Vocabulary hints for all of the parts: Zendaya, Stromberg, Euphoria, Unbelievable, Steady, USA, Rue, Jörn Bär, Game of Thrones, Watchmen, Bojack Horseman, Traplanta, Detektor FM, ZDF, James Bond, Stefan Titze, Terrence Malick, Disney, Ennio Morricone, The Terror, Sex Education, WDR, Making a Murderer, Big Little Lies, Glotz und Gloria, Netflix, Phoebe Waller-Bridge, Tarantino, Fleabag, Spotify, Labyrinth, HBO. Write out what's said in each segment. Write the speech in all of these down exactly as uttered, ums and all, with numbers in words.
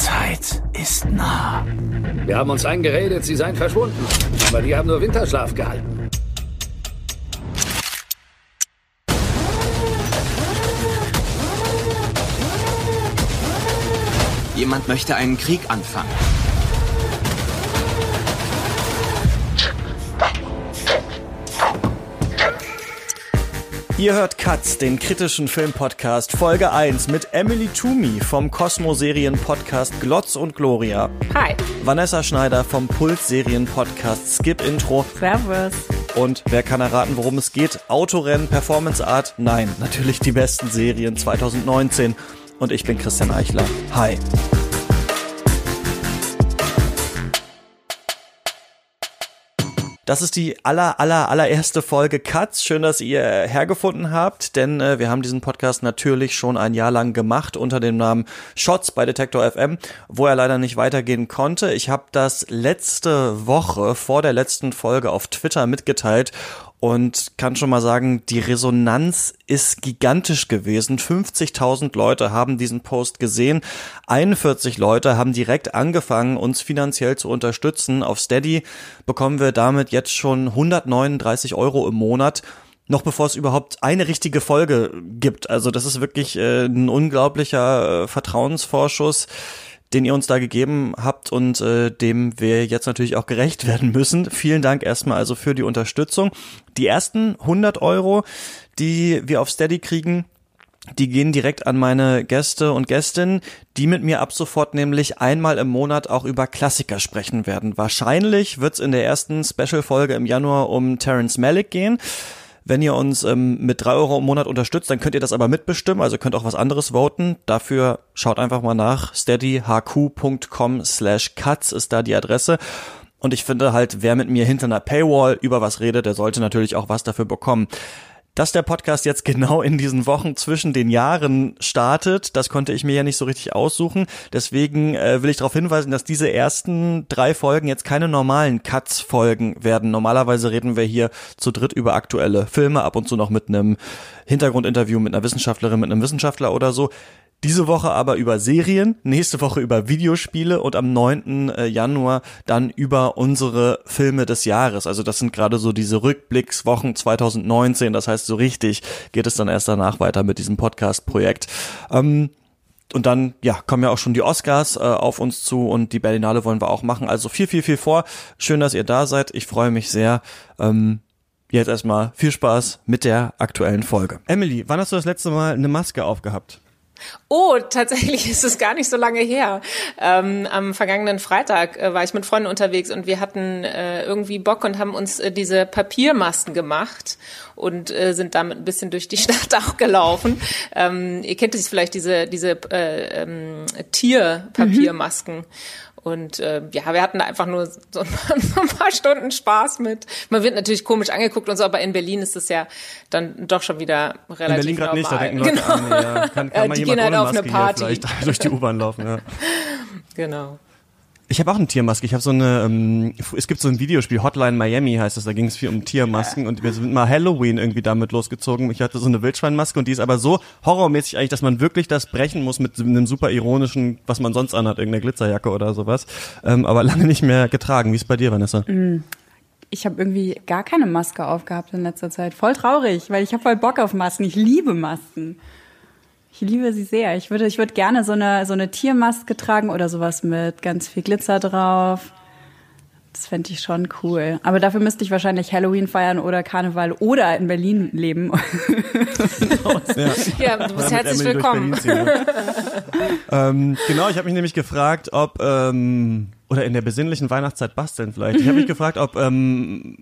Zeit ist nah. Wir haben uns eingeredet, sie seien verschwunden. Aber die haben nur Winterschlaf gehalten. Jemand möchte einen Krieg anfangen. Ihr hört Katz, den kritischen Filmpodcast, Folge eins mit Emily Toomey vom Cosmo-Serien-Podcast Glotz und Gloria. Hi. Vanessa Schneider vom Puls-Serien-Podcast Skip-Intro. Servus. Und wer kann erraten, worum es geht? Autorennen, Performance Art? Nein, natürlich die besten Serien zwanzig neunzehn. Und ich bin Christian Eichler. Hi. Das ist die aller, aller, allererste Folge Katz. Schön, dass ihr hergefunden habt, denn äh, wir haben diesen Podcast natürlich schon ein Jahr lang gemacht unter dem Namen Shots bei Detektor F M, wo er leider nicht weitergehen konnte. Ich habe das letzte Woche vor der letzten Folge auf Twitter mitgeteilt und kann schon mal sagen, die Resonanz ist gigantisch gewesen. fünfzigtausend Leute haben diesen Post gesehen. einundvierzig Leute haben direkt angefangen, uns finanziell zu unterstützen. Auf Steady bekommen wir damit jetzt schon hundertneununddreißig Euro im Monat, noch bevor es überhaupt eine richtige Folge gibt. Also das ist wirklich äh, ein unglaublicher äh, Vertrauensvorschuss, den ihr uns da gegeben habt und äh, dem wir jetzt natürlich auch gerecht werden müssen. Vielen Dank erstmal also für die Unterstützung. Die ersten hundert Euro, die wir auf Steady kriegen, die gehen direkt an meine Gäste und Gästinnen, die mit mir ab sofort nämlich einmal im Monat auch über Klassiker sprechen werden. Wahrscheinlich wird's in der ersten Special-Folge im Januar um Terrence Malick gehen. Wenn ihr uns ähm, mit drei Euro im Monat unterstützt, dann könnt ihr das aber mitbestimmen, also könnt auch was anderes voten. Dafür schaut einfach mal nach, steadyhq punkt com slash katz ist da die Adresse. Und ich finde halt, wer mit mir hinter einer Paywall über was redet, der sollte natürlich auch was dafür bekommen. Dass der Podcast jetzt genau in diesen Wochen zwischen den Jahren startet, das konnte ich mir ja nicht so richtig aussuchen. Deswegen äh, will ich darauf hinweisen, dass diese ersten drei Folgen jetzt keine normalen Katz-Folgen werden. Normalerweise reden wir hier zu dritt über aktuelle Filme, ab und zu noch mit einem Hintergrundinterview mit einer Wissenschaftlerin, mit einem Wissenschaftler oder so. Diese Woche aber über Serien, nächste Woche über Videospiele und am neunten Januar dann über unsere Filme des Jahres. Also das sind gerade so diese Rückblickswochen zwanzig neunzehn, das heißt so richtig geht es dann erst danach weiter mit diesem Podcast-Projekt. Ähm, und dann ja kommen ja auch schon die Oscars äh, auf uns zu und die Berlinale wollen wir auch machen. Also viel, viel, viel vor. Schön, dass ihr da seid. Ich freue mich sehr. Ähm, jetzt erstmal viel Spaß mit der aktuellen Folge. Emily, wann hast du das letzte Mal eine Maske aufgehabt? Oh, tatsächlich ist es gar nicht so lange her. Ähm, am vergangenen Freitag äh, war ich mit Freunden unterwegs und wir hatten äh, irgendwie Bock und haben uns äh, diese Papiermasken gemacht und äh, sind damit ein bisschen durch die Stadt auch gelaufen. Ähm, ihr kennt es vielleicht, diese diese äh, ähm, Tierpapiermasken. Mhm. Und äh, ja, wir hatten da einfach nur so ein paar, so ein paar Stunden Spaß mit. Man wird natürlich komisch angeguckt und so, aber in Berlin ist das ja dann doch schon wieder relativ normal. In Berlin gerade nicht, da denken Leute genau. an, ja. Kann, kann man jemand halt ohne Maske hier vielleicht durch die U-Bahn laufen, ja. Genau. Ich habe auch eine Tiermaske. Ich habe so eine, ähm, es gibt so ein Videospiel, Hotline Miami heißt das, da ging es viel um Tiermasken und wir sind mal Halloween irgendwie damit losgezogen. Ich hatte so eine Wildschweinmaske und die ist aber so horrormäßig eigentlich, dass man wirklich das brechen muss mit einem super ironischen, was man sonst anhat, irgendeine Glitzerjacke oder sowas, ähm, aber lange nicht mehr getragen. Wie ist es bei dir, Vanessa? Mhm. Ich habe irgendwie gar keine Maske aufgehabt in letzter Zeit. Voll traurig, weil ich habe voll Bock auf Masken. Ich liebe Masken. Ich liebe sie sehr. Ich würde, ich würde gerne so eine, so eine Tiermaske tragen oder sowas mit ganz viel Glitzer drauf. Das fände ich schon cool. Aber dafür müsste ich wahrscheinlich Halloween feiern oder Karneval oder in Berlin leben. Ja, ja, du bist herzlich willkommen. ähm, genau, ich habe mich nämlich gefragt, ob... Ähm Oder in der besinnlichen Weihnachtszeit basteln vielleicht. Ich habe mich gefragt, ob ähm,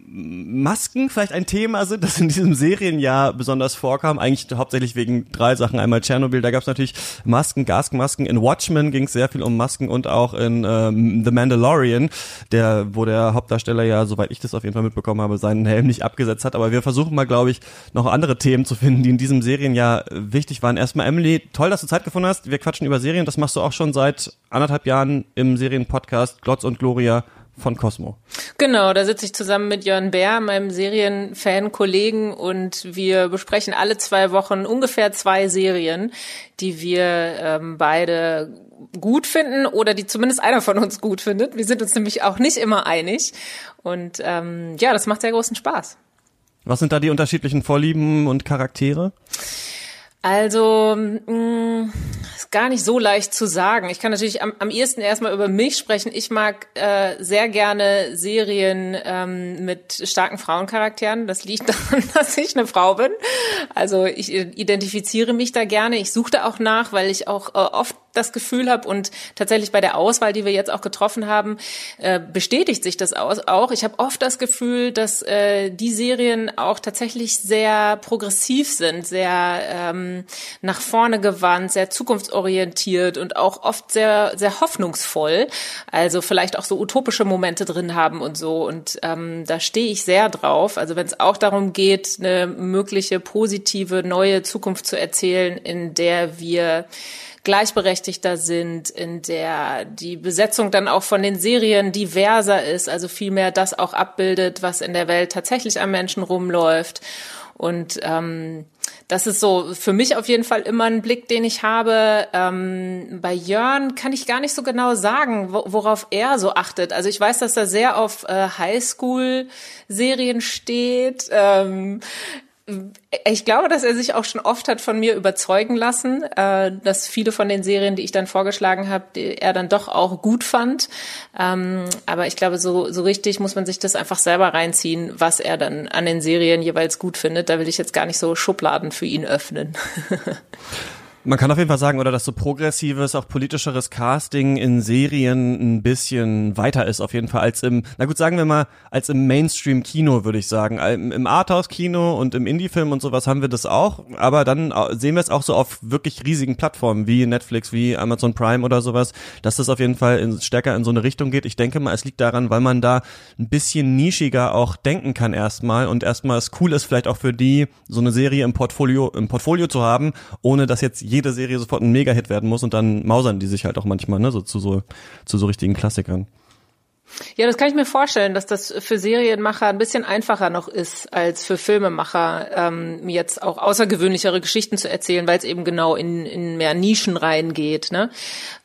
Masken vielleicht ein Thema sind, das in diesem Serienjahr besonders vorkam. Eigentlich hauptsächlich wegen drei Sachen. Einmal Chernobyl, da gab es natürlich Masken, Gasmasken. In Watchmen ging es sehr viel um Masken und auch in ähm, The Mandalorian, der wo der Hauptdarsteller ja, soweit ich das auf jeden Fall mitbekommen habe, seinen Helm nicht abgesetzt hat. Aber wir versuchen mal, glaube ich, noch andere Themen zu finden, die in diesem Serienjahr wichtig waren. Erstmal, Emily, toll, dass du Zeit gefunden hast. Wir quatschen über Serien. Das machst du auch schon seit anderthalb Jahren im Serienpodcast Glotz und Gloria, von Cosmo. Genau, da sitze ich zusammen mit Jörn Bär, meinem Serienfan-Kollegen, und wir besprechen alle zwei Wochen ungefähr zwei Serien, die wir ähm, beide gut finden oder die zumindest einer von uns gut findet. Wir sind uns nämlich auch nicht immer einig und ähm, ja, das macht sehr großen Spaß. Was sind da die unterschiedlichen Vorlieben und Charaktere? Also, mh, ist gar nicht so leicht zu sagen. Ich kann natürlich am, am ehesten erstmal über mich sprechen. Ich mag äh, sehr gerne Serien ähm, mit starken Frauencharakteren. Das liegt daran, dass ich eine Frau bin. Also ich identifiziere mich da gerne. Ich suche da auch nach, weil ich auch äh, oft das Gefühl habe, und tatsächlich bei der Auswahl, die wir jetzt auch getroffen haben, äh, bestätigt sich das auch. Ich habe oft das Gefühl, dass äh, die Serien auch tatsächlich sehr progressiv sind, sehr ähm, nach vorne gewandt, sehr zukunftsorientiert und auch oft sehr sehr hoffnungsvoll. Also vielleicht auch so utopische Momente drin haben und so. Und ähm, da stehe ich sehr drauf. Also wenn es auch darum geht, eine mögliche positive neue Zukunft zu erzählen, in der wir gleichberechtigter sind, in der die Besetzung dann auch von den Serien diverser ist, also viel mehr das auch abbildet, was in der Welt tatsächlich am Menschen rumläuft. Und ähm, das ist so für mich auf jeden Fall immer ein Blick, den ich habe. Ähm, bei Jörn kann ich gar nicht so genau sagen, wo, worauf er so achtet. Also ich weiß, dass er sehr auf äh, Highschool-Serien steht. Ähm, Ich glaube, dass er sich auch schon oft hat von mir überzeugen lassen, dass viele von den Serien, die ich dann vorgeschlagen habe, er dann doch auch gut fand. Aber ich glaube, so, so richtig muss man sich das einfach selber reinziehen, was er dann an den Serien jeweils gut findet. Da will ich jetzt gar nicht so Schubladen für ihn öffnen. Man kann auf jeden Fall sagen, oder dass so progressives, auch politischeres Casting in Serien ein bisschen weiter ist auf jeden Fall als im, na gut, sagen wir mal, als im Mainstream-Kino, würde ich sagen. Im, im Arthouse-Kino und im Indie-Film und sowas haben wir das auch, aber dann sehen wir es auch so auf wirklich riesigen Plattformen wie Netflix, wie Amazon Prime oder sowas, dass das auf jeden Fall in, stärker in so eine Richtung geht. Ich denke mal, es liegt daran, weil man da ein bisschen nischiger auch denken kann erstmal und erstmal es cool ist, vielleicht auch für die, so eine Serie im Portfolio, im Portfolio zu haben, ohne dass jetzt jeder jede Serie sofort ein Mega-Hit werden muss, und dann mausern die sich halt auch manchmal, ne, so zu so zu so richtigen Klassikern. Ja, das kann ich mir vorstellen, dass das für Serienmacher ein bisschen einfacher noch ist, als für Filmemacher ähm, jetzt auch außergewöhnlichere Geschichten zu erzählen, weil es eben genau in, in mehr Nischen reingeht. Ne?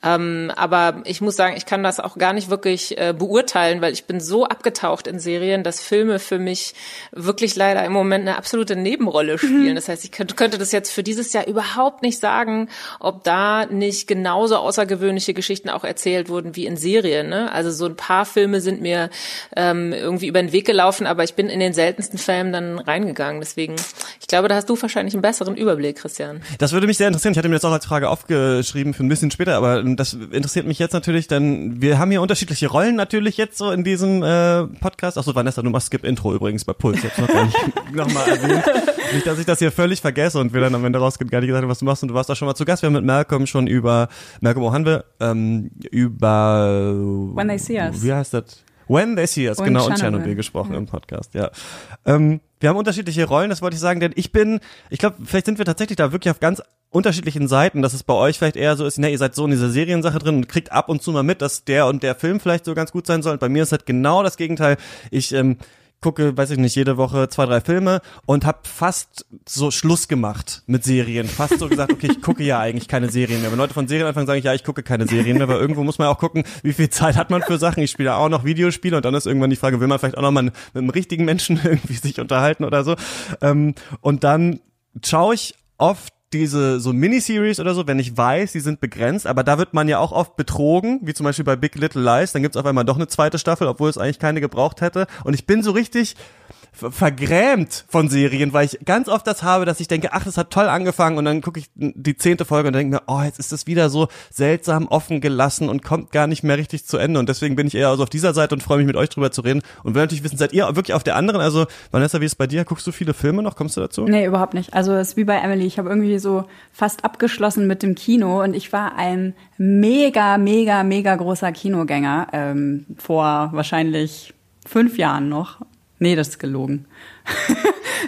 Ähm, aber ich muss sagen, ich kann das auch gar nicht wirklich äh, beurteilen, weil ich bin so abgetaucht in Serien, dass Filme für mich wirklich leider im Moment eine absolute Nebenrolle spielen. Mhm. Das heißt, ich könnte, könnte das jetzt für dieses Jahr überhaupt nicht sagen, ob da nicht genauso außergewöhnliche Geschichten auch erzählt wurden wie in Serien. Ne? Also so ein paar Filme sind mir ähm, irgendwie über den Weg gelaufen, aber ich bin in den seltensten Fällen dann reingegangen. Deswegen, ich glaube, da hast du wahrscheinlich einen besseren Überblick, Christian. Das würde mich sehr interessieren. Ich hatte mir das auch als Frage aufgeschrieben für ein bisschen später, aber das interessiert mich jetzt natürlich, denn wir haben hier unterschiedliche Rollen natürlich jetzt so in diesem äh, Podcast. Achso, Vanessa, du machst Skip-Intro übrigens bei Puls. Jetzt noch nochmal erwähnt. Nicht, dass ich das hier völlig vergesse und wir dann am Ende rausgehen, gar nicht gesagt haben, was du machst, und du warst da schon mal zu Gast. Wir haben mit Malcolm schon über, Malcolm O'Hanwe, ähm, über When They See Us. Wie heißt das? When They See Us, und genau, Chernobyl. Und Chernobyl gesprochen, ja, im Podcast, ja. Ähm, wir haben unterschiedliche Rollen, das wollte ich sagen, denn ich bin, ich glaube, vielleicht sind wir tatsächlich da wirklich auf ganz unterschiedlichen Seiten, dass es bei euch vielleicht eher so ist, ne, ihr seid so in dieser Seriensache drin und kriegt ab und zu mal mit, dass der und der Film vielleicht so ganz gut sein soll. Und bei mir ist halt genau das Gegenteil. Ich, ähm, gucke, weiß ich nicht, jede Woche zwei, drei Filme und hab fast so Schluss gemacht mit Serien. Fast so gesagt, okay, ich gucke ja eigentlich keine Serien mehr. Wenn Leute von Serien anfangen, sage ich, ja, ich gucke keine Serien mehr, weil irgendwo muss man auch gucken, wie viel Zeit hat man für Sachen. Ich spiele auch noch Videospiele, und dann ist irgendwann die Frage, will man vielleicht auch noch mal mit einem richtigen Menschen irgendwie sich unterhalten oder so. Und dann schaue ich oft diese so Miniseries oder so, wenn ich weiß, die sind begrenzt, aber da wird man ja auch oft betrogen, wie zum Beispiel bei Big Little Lies, dann gibt's auf einmal doch eine zweite Staffel, obwohl es eigentlich keine gebraucht hätte, und ich bin so richtig vergrämt von Serien, weil ich ganz oft das habe, dass ich denke, ach, das hat toll angefangen, und dann gucke ich die zehnte Folge und denke mir, oh, jetzt ist das wieder so seltsam offen gelassen und kommt gar nicht mehr richtig zu Ende, und deswegen bin ich eher also auf dieser Seite und freue mich, mit euch drüber zu reden, und will natürlich wissen, seid ihr wirklich auf der anderen? Also Vanessa, wie ist es bei dir? Guckst du viele Filme noch? Kommst du dazu? Nee, überhaupt nicht. Also es ist wie bei Emily, ich habe irgendwie so fast abgeschlossen mit dem Kino, und ich war ein mega, mega, mega großer Kinogänger ähm, vor wahrscheinlich fünf Jahren noch. Nee, das ist gelogen.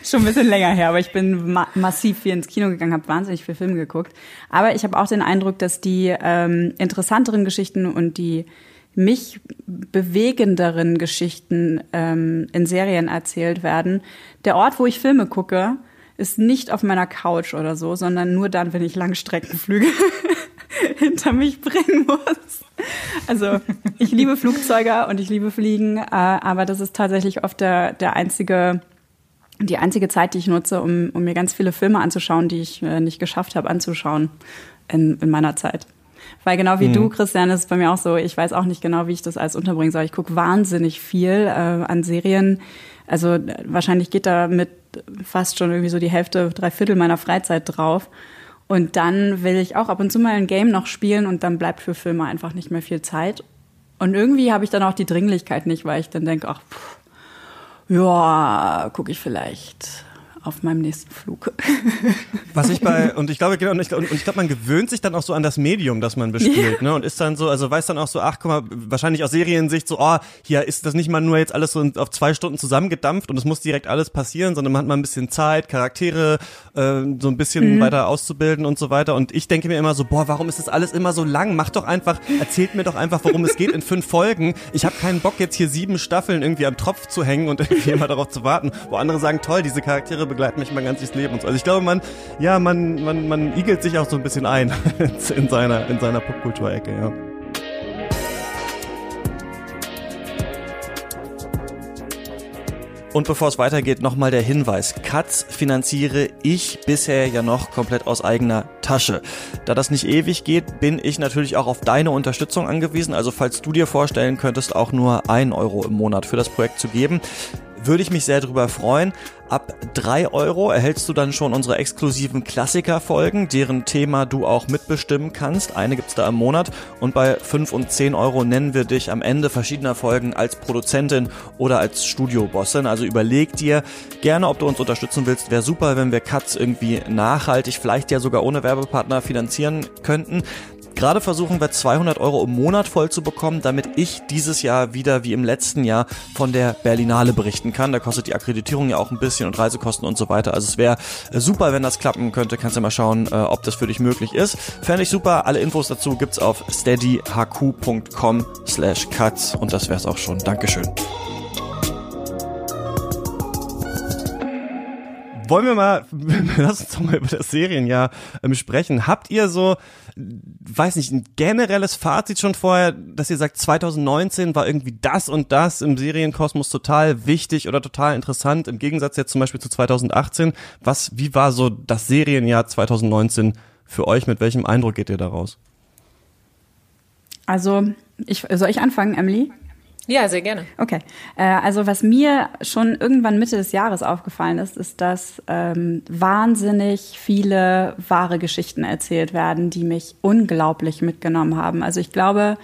Schon ein bisschen länger her, aber ich bin ma- massiv viel ins Kino gegangen, habe wahnsinnig viel Filme geguckt. Aber ich habe auch den Eindruck, dass die ähm, interessanteren Geschichten und die mich bewegenderen Geschichten ähm, in Serien erzählt werden. Der Ort, wo ich Filme gucke, ist nicht auf meiner Couch oder so, sondern nur dann, wenn ich Langstreckenflüge hinter mich bringen muss. Also ich liebe Flugzeuge und ich liebe Fliegen, äh, aber das ist tatsächlich oft der, der einzige, die einzige Zeit, die ich nutze, um, um mir ganz viele Filme anzuschauen, die ich äh, nicht geschafft habe anzuschauen in, in meiner Zeit. Weil genau wie hm. du, Christian, ist es bei mir auch so, ich weiß auch nicht genau, wie ich das alles unterbringen soll. Ich gucke wahnsinnig viel äh, an Serien. Also wahrscheinlich geht da mit fast schon irgendwie so die Hälfte, drei Viertel meiner Freizeit drauf. Und dann will ich auch ab und zu mal ein Game noch spielen und dann bleibt für Filme einfach nicht mehr viel Zeit. Und irgendwie habe ich dann auch die Dringlichkeit nicht, weil ich dann denke, ach, pff, ja, gucke ich vielleicht auf meinem nächsten Flug. Was ich bei, und ich glaube, genau, und ich, und ich glaube, man gewöhnt sich dann auch so an das Medium, das man bespielt, ja. ne? Und ist dann so, also weiß dann auch so, ach, guck mal, wahrscheinlich aus Seriensicht so, oh, hier ist das nicht mal nur jetzt alles so auf zwei Stunden zusammengedampft und es muss direkt alles passieren, sondern man hat mal ein bisschen Zeit, Charaktere äh, so ein bisschen mhm. weiter auszubilden und so weiter. Und ich denke mir immer so, boah, warum ist das alles immer so lang? Macht doch einfach, erzählt mir doch einfach, worum es geht in fünf Folgen. Ich habe keinen Bock, jetzt hier sieben Staffeln irgendwie am Tropf zu hängen und irgendwie immer darauf zu warten, wo andere sagen, toll, diese Charaktere begleiten mich mein ganzes Leben und so. Also ich glaube, man, ja, man, man, man igelt sich auch so ein bisschen ein in seiner, in seiner Popkulturecke, ja. Und bevor es weitergeht, nochmal der Hinweis. Cuts finanziere ich bisher ja noch komplett aus eigener Tasche. Da das nicht ewig geht, bin ich natürlich auch auf deine Unterstützung angewiesen. Also falls du dir vorstellen könntest, auch nur ein Euro im Monat für das Projekt zu geben, würde ich mich sehr drüber freuen. Ab drei Euro erhältst du dann schon unsere exklusiven Klassikerfolgen, deren Thema du auch mitbestimmen kannst. Eine gibt's da im Monat. Und bei fünf und zehn Euro nennen wir dich am Ende verschiedener Folgen als Produzentin oder als Studiobossin. Also überleg dir gerne, ob du uns unterstützen willst. Wäre super, wenn wir Cuts irgendwie nachhaltig, vielleicht ja sogar ohne Werbepartner finanzieren könnten. Gerade versuchen wir zweihundert Euro im Monat voll zu bekommen, damit ich dieses Jahr wieder wie im letzten Jahr von der Berlinale berichten kann. Da kostet die Akkreditierung ja auch ein bisschen und Reisekosten und so weiter. Also es wäre super, wenn das klappen könnte. Kannst ja mal schauen, ob das für dich möglich ist. Fände ich super. Alle Infos dazu gibt's auf steadyhq.com slash cuts. Und das wär's auch schon. Dankeschön. Wollen wir mal, lass uns doch mal über das Serienjahr ähm, sprechen. Habt ihr so, weiß nicht, ein generelles Fazit schon vorher, dass ihr sagt, zwanzig neunzehn war irgendwie das und das im Serienkosmos total wichtig oder total interessant, im Gegensatz jetzt zum Beispiel zu zwanzig achtzehn? Was, wie war so das Serienjahr zwanzig neunzehn für euch? Mit welchem Eindruck geht ihr da raus? Also, ich, soll ich anfangen, Emily? Ja, sehr gerne. Okay. Also was mir schon irgendwann Mitte des Jahres aufgefallen ist, ist, dass ähm, wahnsinnig viele wahre Geschichten erzählt werden, die mich unglaublich mitgenommen haben. Also ich glaube,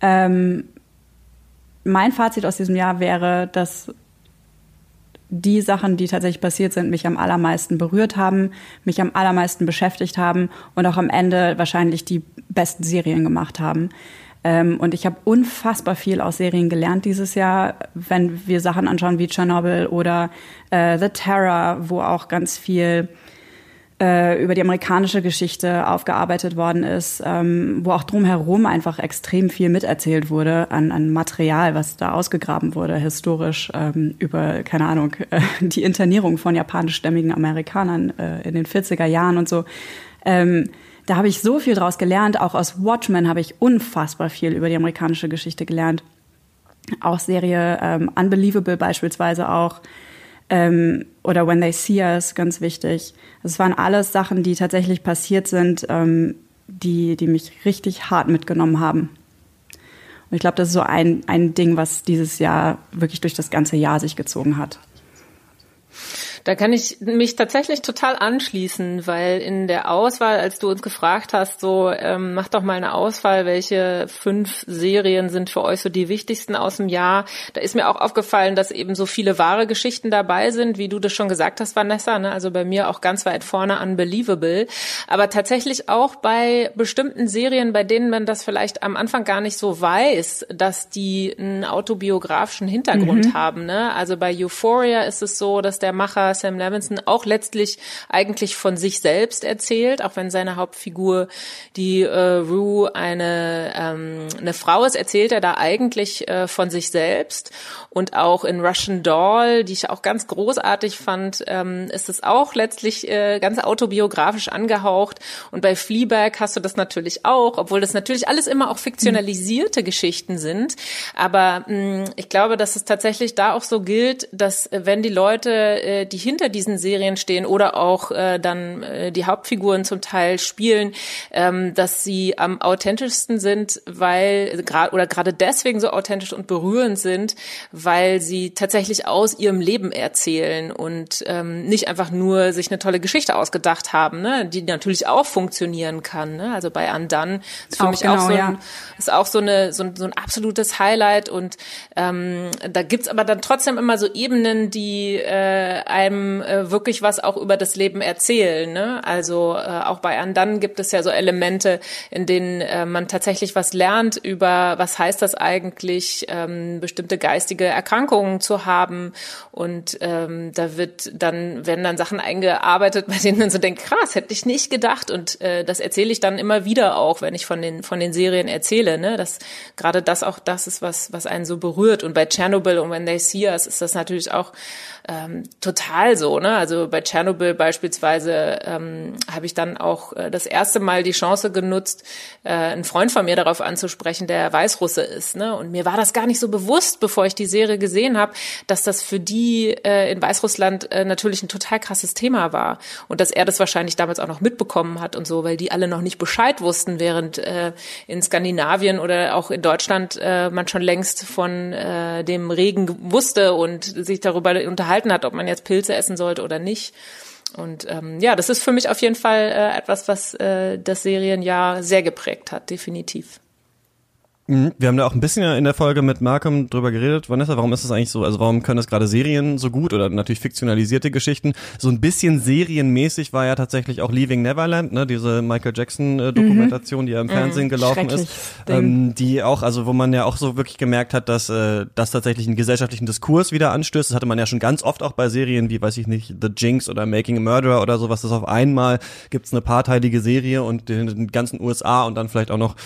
ähm, mein Fazit aus diesem Jahr wäre, dass die Sachen, die tatsächlich passiert sind, mich am allermeisten berührt haben, mich am allermeisten beschäftigt haben und auch am Ende wahrscheinlich die besten Serien gemacht haben. Und ich habe unfassbar viel aus Serien gelernt dieses Jahr, wenn wir Sachen anschauen wie Chernobyl oder äh, The Terror, wo auch ganz viel äh, über die amerikanische Geschichte aufgearbeitet worden ist, ähm, wo auch drumherum einfach extrem viel miterzählt wurde an, an Material, was da ausgegraben wurde, historisch ähm, über, keine Ahnung, äh, die Internierung von japanischstämmigen Amerikanern äh, in den vierziger Jahren und so. Ähm, Da habe ich so viel draus gelernt. Auch aus Watchmen habe ich unfassbar viel über die amerikanische Geschichte gelernt. Auch Serie ähm, Unbelievable beispielsweise auch. Ähm, oder When They See Us, ganz wichtig. Das waren alles Sachen, die tatsächlich passiert sind, ähm, die, die mich richtig hart mitgenommen haben. Und ich glaube, das ist so ein, ein Ding, was dieses Jahr wirklich durch das ganze Jahr sich gezogen hat. Da kann ich mich tatsächlich total anschließen, weil in der Auswahl, als du uns gefragt hast, so ähm, mach doch mal eine Auswahl, welche fünf Serien sind für euch so die wichtigsten aus dem Jahr, da ist mir auch aufgefallen, dass eben so viele wahre Geschichten dabei sind, wie du das schon gesagt hast, Vanessa, ne? Also bei mir auch ganz weit vorne Unbelievable, aber tatsächlich auch bei bestimmten Serien, bei denen man das vielleicht am Anfang gar nicht so weiß, dass die einen autobiografischen Hintergrund mhm. haben, ne? Also bei Euphoria ist es so, dass der Macher Sam Levinson auch letztlich eigentlich von sich selbst erzählt, auch wenn seine Hauptfigur, die äh, Rue, eine ähm, eine Frau ist, erzählt er da eigentlich äh, von sich selbst. Und auch in Russian Doll, die ich auch ganz großartig fand, ähm, ist es auch letztlich äh, ganz autobiografisch angehaucht. Und bei Fleabag hast du das natürlich auch, obwohl das natürlich alles immer auch fiktionalisierte Geschichten sind. Aber mh, ich glaube, dass es tatsächlich da auch so gilt, dass wenn die Leute, äh, die hinter diesen Serien stehen oder auch äh, dann äh, die Hauptfiguren zum Teil spielen, ähm, dass sie am authentischsten sind, weil gerade oder gerade deswegen so authentisch und berührend sind, weil sie tatsächlich aus ihrem Leben erzählen und ähm, nicht einfach nur sich eine tolle Geschichte ausgedacht haben, ne, die natürlich auch funktionieren kann, ne? Also bei Undone ist für auch mich genau, auch so ein, ja. ist auch so eine so ein, so ein absolutes Highlight und ähm, da gibt's aber dann trotzdem immer so Ebenen, die äh, einem äh, wirklich was auch über das Leben erzählen, ne? Also äh, auch bei Undone gibt es ja so Elemente, in denen äh, man tatsächlich was lernt über, was heißt das eigentlich, ähm, bestimmte geistige Erkrankungen zu haben und ähm, da wird dann werden dann Sachen eingearbeitet, bei denen man so denkt, krass, hätte ich nicht gedacht und äh, das erzähle ich dann immer wieder auch, wenn ich von den von den Serien erzähle, ne, dass gerade das auch das ist, was was einen so berührt und bei Chernobyl und When They See Us ist das natürlich auch ähm, total so, ne, also bei Chernobyl beispielsweise ähm, habe ich dann auch äh, das erste Mal die Chance genutzt, äh, einen Freund von mir darauf anzusprechen, der Weißrusse ist, ne, und mir war das gar nicht so bewusst, bevor ich die Serie gesehen habe, dass das für die äh, in Weißrussland äh, natürlich ein total krasses Thema war und dass er das wahrscheinlich damals auch noch mitbekommen hat und so, weil die alle noch nicht Bescheid wussten, während äh, in Skandinavien oder auch in Deutschland äh, man schon längst von äh, dem Regen wusste und sich darüber unterhalten hat, ob man jetzt Pilze essen sollte oder nicht. Und ähm, ja, das ist für mich auf jeden Fall äh, etwas, was äh, das Serienjahr sehr geprägt hat, definitiv. Wir haben da auch ein bisschen in der Folge mit Markham drüber geredet. Vanessa, warum ist das eigentlich so? Also warum können das gerade Serien so gut oder natürlich fiktionalisierte Geschichten? So ein bisschen serienmäßig war ja tatsächlich auch Leaving Neverland, ne? Diese Michael Jackson-Dokumentation, mhm. die ja im Fernsehen mhm. gelaufen ist. Ähm, die auch, also wo man ja auch so wirklich gemerkt hat, dass äh, das tatsächlich einen gesellschaftlichen Diskurs wieder anstößt. Das hatte man ja schon ganz oft auch bei Serien wie, weiß ich nicht, The Jinx oder Making a Murderer oder sowas. Das auf einmal gibt's eine paarteilige Serie und in den ganzen U S A und dann vielleicht auch noch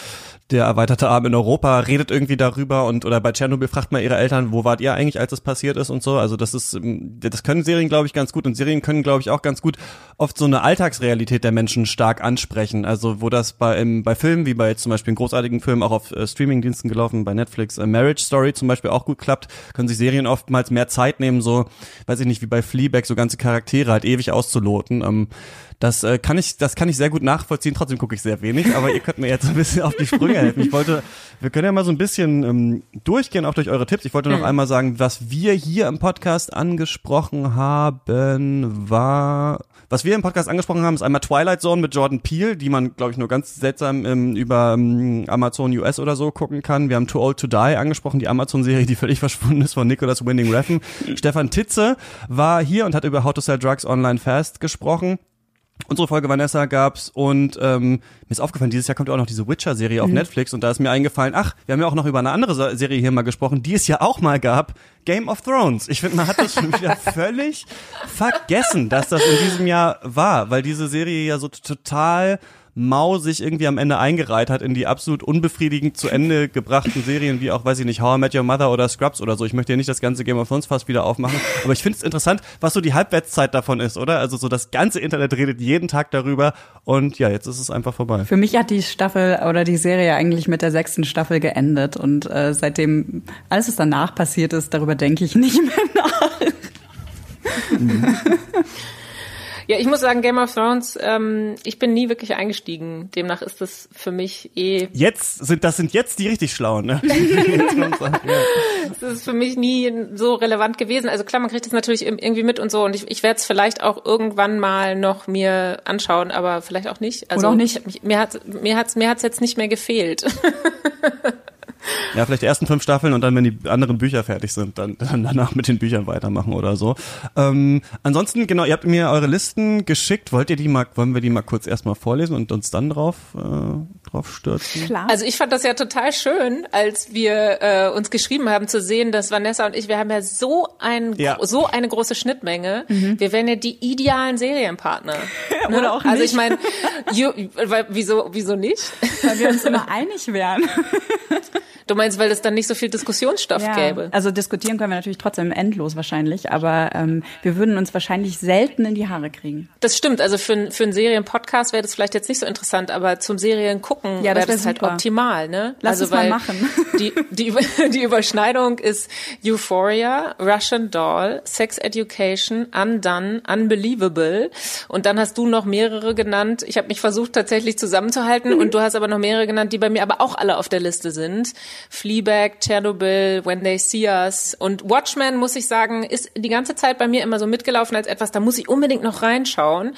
der erweiterte Arm in Europa redet irgendwie darüber und oder bei Tschernobyl fragt mal ihre Eltern, wo wart ihr eigentlich, als das passiert ist und so. Also das ist, das können Serien, glaube ich, ganz gut und Serien können, glaube ich, auch ganz gut oft so eine Alltagsrealität der Menschen stark ansprechen. Also wo das bei im, bei Filmen, wie bei jetzt zum Beispiel in großartigen Filmen, auch auf äh, Streamingdiensten gelaufen, bei Netflix, äh, Marriage Story zum Beispiel auch gut klappt, können sich Serien oftmals mehr Zeit nehmen, so, weiß ich nicht, wie bei Fleabag, so ganze Charaktere halt ewig auszuloten. Ähm, das äh, kann ich, das kann ich sehr gut nachvollziehen, trotzdem gucke ich sehr wenig, aber ihr könnt mir jetzt ein bisschen auf die Sprünge helfen. Ich wollte, wir können ja mal so ein bisschen ähm, durchgehen, auch durch eure Tipps. Ich wollte noch mhm. einmal sagen, was wir hier im Podcast angesprochen haben, war, was wir im Podcast angesprochen haben, ist einmal Twilight Zone mit Jordan Peele, die man, glaube ich, nur ganz seltsam ähm, über ähm, Amazon U S oder so gucken kann. Wir haben Too Old to Die angesprochen, die Amazon-Serie, die völlig verschwunden ist, von Nicholas Winding Refn. Stefan Titze war hier und hat über How to Sell Drugs Online Fast gesprochen. Unsere Folge Vanessa gab's und ähm, mir ist aufgefallen, dieses Jahr kommt auch noch diese Witcher-Serie auf mhm. Netflix und da ist mir eingefallen, ach, wir haben ja auch noch über eine andere Serie hier mal gesprochen, die es ja auch mal gab, Game of Thrones. Ich finde, man hat das schon wieder völlig vergessen, dass das in diesem Jahr war, weil diese Serie ja so total mausig irgendwie am Ende eingereiht hat in die absolut unbefriedigend zu Ende gebrachten Serien wie auch, weiß ich nicht, How I Met Your Mother oder Scrubs oder so. Ich möchte ja nicht das ganze Game of Thrones fast wieder aufmachen, aber ich finde es interessant, was so die Halbwertszeit davon ist, oder? Also so das ganze Internet redet jeden Tag darüber und ja, jetzt ist es einfach vorbei. Für mich hat die Staffel oder die Serie eigentlich mit der sechsten Staffel geendet und äh, seitdem alles, was danach passiert ist, darüber denke ich nicht mehr nach. Mhm. Ja, ich muss sagen, Game of Thrones, ähm, ich bin nie wirklich eingestiegen. Demnach ist das für mich eh... Jetzt sind, das sind jetzt die richtig Schlauen, ne? Das ist für mich nie so relevant gewesen. Also klar, man kriegt das natürlich irgendwie mit und so. Und ich, ich werde es vielleicht auch irgendwann mal noch mir anschauen, aber vielleicht auch nicht. Also, oder auch nicht. Ich, mir hat's, mir hat's, mir hat's jetzt nicht mehr gefehlt. Ja, vielleicht die ersten fünf Staffeln und dann, wenn die anderen Bücher fertig sind, dann, dann danach mit den Büchern weitermachen oder so. Ähm, ansonsten, genau, ihr habt mir eure Listen geschickt. Wollt ihr die mal, wollen wir die mal kurz erstmal vorlesen und uns dann drauf, äh, drauf stürzen? Klar. Also ich fand das ja total schön, als wir äh, uns geschrieben haben, zu sehen, dass Vanessa und ich, wir haben ja so, ein, ja. so eine große Schnittmenge. Mhm. Wir wären ja die idealen Serienpartner. Ne? Oder auch nicht. Also ich meine, wieso, wieso nicht? Weil wir uns immer einig wären. Du meinst, weil es dann nicht so viel Diskussionsstoff ja. gäbe? Also diskutieren können wir natürlich trotzdem endlos wahrscheinlich, aber ähm, wir würden uns wahrscheinlich selten in die Haare kriegen. Das stimmt, also für, für einen Serienpodcast wäre das vielleicht jetzt nicht so interessant, aber zum Seriengucken ja, das wäre wär das super. Halt optimal. Ne? Lass also, es weil mal machen. Die, die, die Überschneidung ist Euphoria, Russian Doll, Sex Education, Undone, Unbelievable und dann hast du noch mehrere genannt. Ich habe mich versucht tatsächlich zusammenzuhalten mhm. und du hast aber noch mehrere genannt, die bei mir aber auch alle auf der Liste sind. Fleabag, Chernobyl, When They See Us und Watchmen, muss ich sagen, ist die ganze Zeit bei mir immer so mitgelaufen als etwas, da muss ich unbedingt noch reinschauen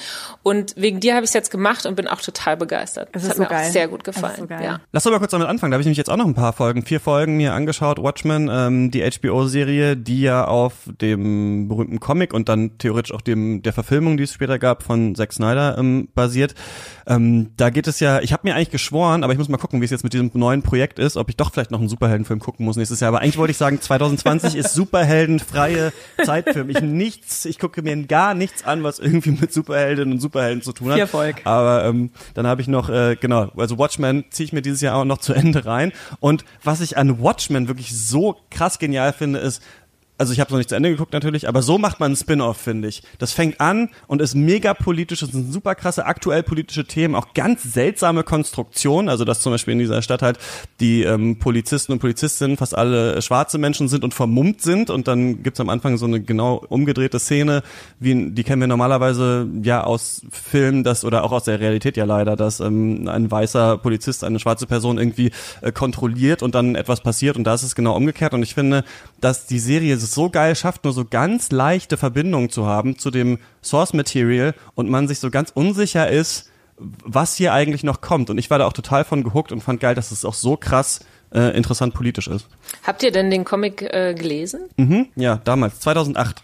und wegen dir habe ich es jetzt gemacht und bin auch total begeistert. Das, das hat so mir geil. Auch sehr gut gefallen. So ja. Lass uns mal kurz damit anfangen, da habe ich nämlich jetzt auch noch ein paar Folgen, vier Folgen mir angeschaut, Watchmen, ähm, die H B O-Serie, die ja auf dem berühmten Comic und dann theoretisch auch dem der Verfilmung, die es später gab, von Zack Snyder ähm, basiert. Ähm, da geht es ja, ich habe mir eigentlich geschworen, aber ich muss mal gucken, wie es jetzt mit diesem neuen Projekt ist, ob ich doch vielleicht noch einen Superheldenfilm gucken muss nächstes Jahr. Aber eigentlich wollte ich sagen, zwanzig zwanzig ist superheldenfreie Zeit für mich. Nichts, ich gucke mir gar nichts an, was irgendwie mit Superheldinnen und Superhelden zu tun hat. Viel Erfolg. Aber ähm, dann habe ich noch, äh, genau, also Watchmen ziehe ich mir dieses Jahr auch noch zu Ende rein. Und was ich an Watchmen wirklich so krass genial finde, ist, also ich habe es noch nicht zu Ende geguckt natürlich, aber so macht man einen Spin-Off, finde ich. Das fängt an und ist mega politisch, es sind super krasse aktuell politische Themen, auch ganz seltsame Konstruktionen, also dass zum Beispiel in dieser Stadt halt die ähm, Polizisten und Polizistinnen fast alle schwarze Menschen sind und vermummt sind und dann gibt's am Anfang so eine genau umgedrehte Szene, wie die kennen wir normalerweise ja aus Filmen, das oder auch aus der Realität ja leider, dass ähm, ein weißer Polizist eine schwarze Person irgendwie äh, kontrolliert und dann etwas passiert und da ist es genau umgekehrt und ich finde, dass die Serie so so geil schafft, nur so ganz leichte Verbindungen zu haben zu dem Source-Material und man sich so ganz unsicher ist, was hier eigentlich noch kommt. Und ich war da auch total von gehuckt und fand geil, dass es auch so krass äh, interessant politisch ist. Habt ihr denn den Comic äh, gelesen? Mhm, ja, damals, zweitausendacht.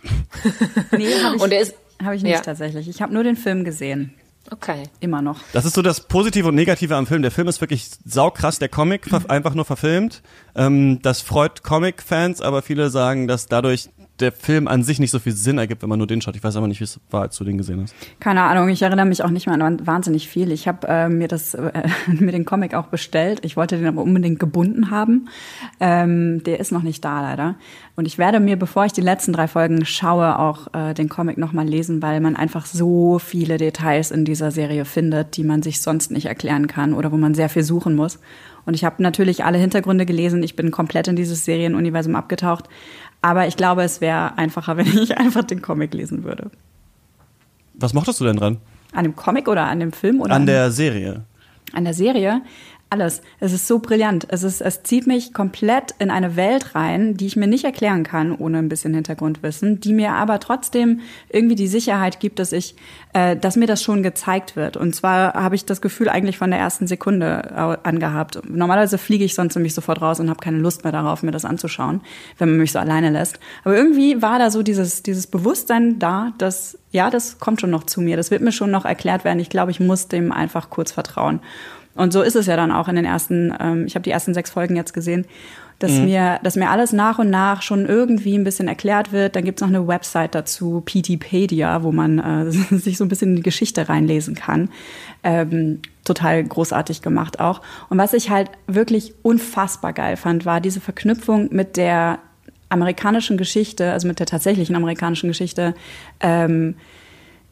Nee, habe ich, und der ist, hab ich nicht ja. tatsächlich. Ich habe nur den Film gesehen. Okay. Immer noch. Das ist so das Positive und Negative am Film. Der Film ist wirklich saukrass, der Comic, ver- einfach nur verfilmt. Ähm, das freut Comic-Fans, aber viele sagen, dass dadurch der Film an sich nicht so viel Sinn ergibt, wenn man nur den schaut. Ich weiß aber nicht, wie es war, als du den gesehen hast. Keine Ahnung, ich erinnere mich auch nicht mehr an wahnsinnig viel. Ich habe äh, mir das, äh, mir den Comic auch bestellt. Ich wollte den aber unbedingt gebunden haben. Ähm, der ist noch nicht da, leider. Und ich werde mir, bevor ich die letzten drei Folgen schaue, auch äh, den Comic nochmal lesen, weil man einfach so viele Details in dieser Serie findet, die man sich sonst nicht erklären kann oder wo man sehr viel suchen muss. Und ich habe natürlich alle Hintergründe gelesen. Ich bin komplett in dieses Serienuniversum abgetaucht. Aber ich glaube, es wäre einfacher, wenn ich einfach den Comic lesen würde. Was mochtest du denn dran? An dem Comic oder an dem Film? Oder an, an der Serie. An der Serie? Alles. Es ist so brillant. Es ist, es zieht mich komplett in eine Welt rein, die ich mir nicht erklären kann, ohne ein bisschen Hintergrundwissen, die mir aber trotzdem irgendwie die Sicherheit gibt, dass ich, äh, dass mir das schon gezeigt wird. Und zwar habe ich das Gefühl eigentlich von der ersten Sekunde angehabt. Normalerweise fliege ich sonst nämlich sofort raus und habe keine Lust mehr darauf, mir das anzuschauen, wenn man mich so alleine lässt. Aber irgendwie war da so dieses, dieses Bewusstsein da, dass, ja, das kommt schon noch zu mir. Das wird mir schon noch erklärt werden. Ich glaube, ich muss dem einfach kurz vertrauen. Und so ist es ja dann auch in den ersten, ähm, ich habe die ersten sechs Folgen jetzt gesehen, dass mhm. mir dass mir alles nach und nach schon irgendwie ein bisschen erklärt wird. Dann gibt's noch eine Website dazu, P T pedia, wo man äh, sich so ein bisschen in die Geschichte reinlesen kann. Ähm, total großartig gemacht auch. Und was ich halt wirklich unfassbar geil fand, war diese Verknüpfung mit der amerikanischen Geschichte, also mit der tatsächlichen amerikanischen Geschichte, ähm,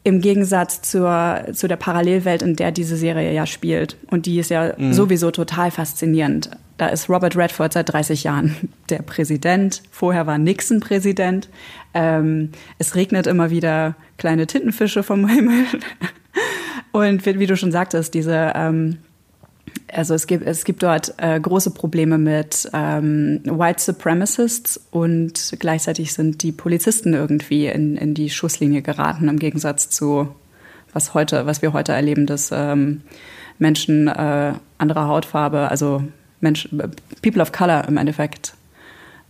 im Gegensatz zur, zu der Parallelwelt, in der diese Serie ja spielt. Und die ist ja mhm. sowieso total faszinierend. Da ist Robert Redford seit dreißig Jahren der Präsident. Vorher war Nixon Präsident. Ähm, es regnet immer wieder kleine Tintenfische vom Himmel. Und wie, wie du schon sagtest, diese... Ähm, Also es gibt, es gibt dort äh, große Probleme mit ähm, White Supremacists und gleichzeitig sind die Polizisten irgendwie in, in die Schusslinie geraten, im Gegensatz zu, was, heute, was wir heute erleben, dass ähm, Menschen äh, anderer Hautfarbe, also Menschen, People of Color im Endeffekt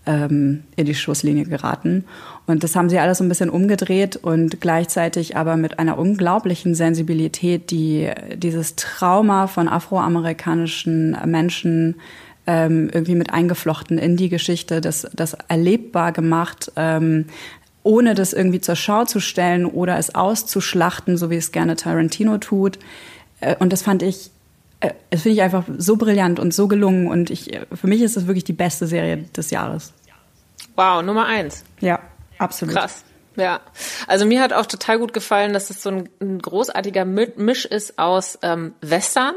ähm, in die Schusslinie geraten. Und das haben sie alles so ein bisschen umgedreht und gleichzeitig aber mit einer unglaublichen Sensibilität, die dieses Trauma von afroamerikanischen Menschen ähm, irgendwie mit eingeflochten in die Geschichte, das, das erlebbar gemacht, ähm, ohne das irgendwie zur Schau zu stellen oder es auszuschlachten, so wie es gerne Tarantino tut. Und das fand ich, das finde ich einfach so brillant und so gelungen. Und ich, für mich ist das wirklich die beste Serie des Jahres. Wow, Nummer eins. Ja, absolut. Krass. Ja, also mir hat auch total gut gefallen, dass es so ein, ein großartiger Misch ist aus ähm, Western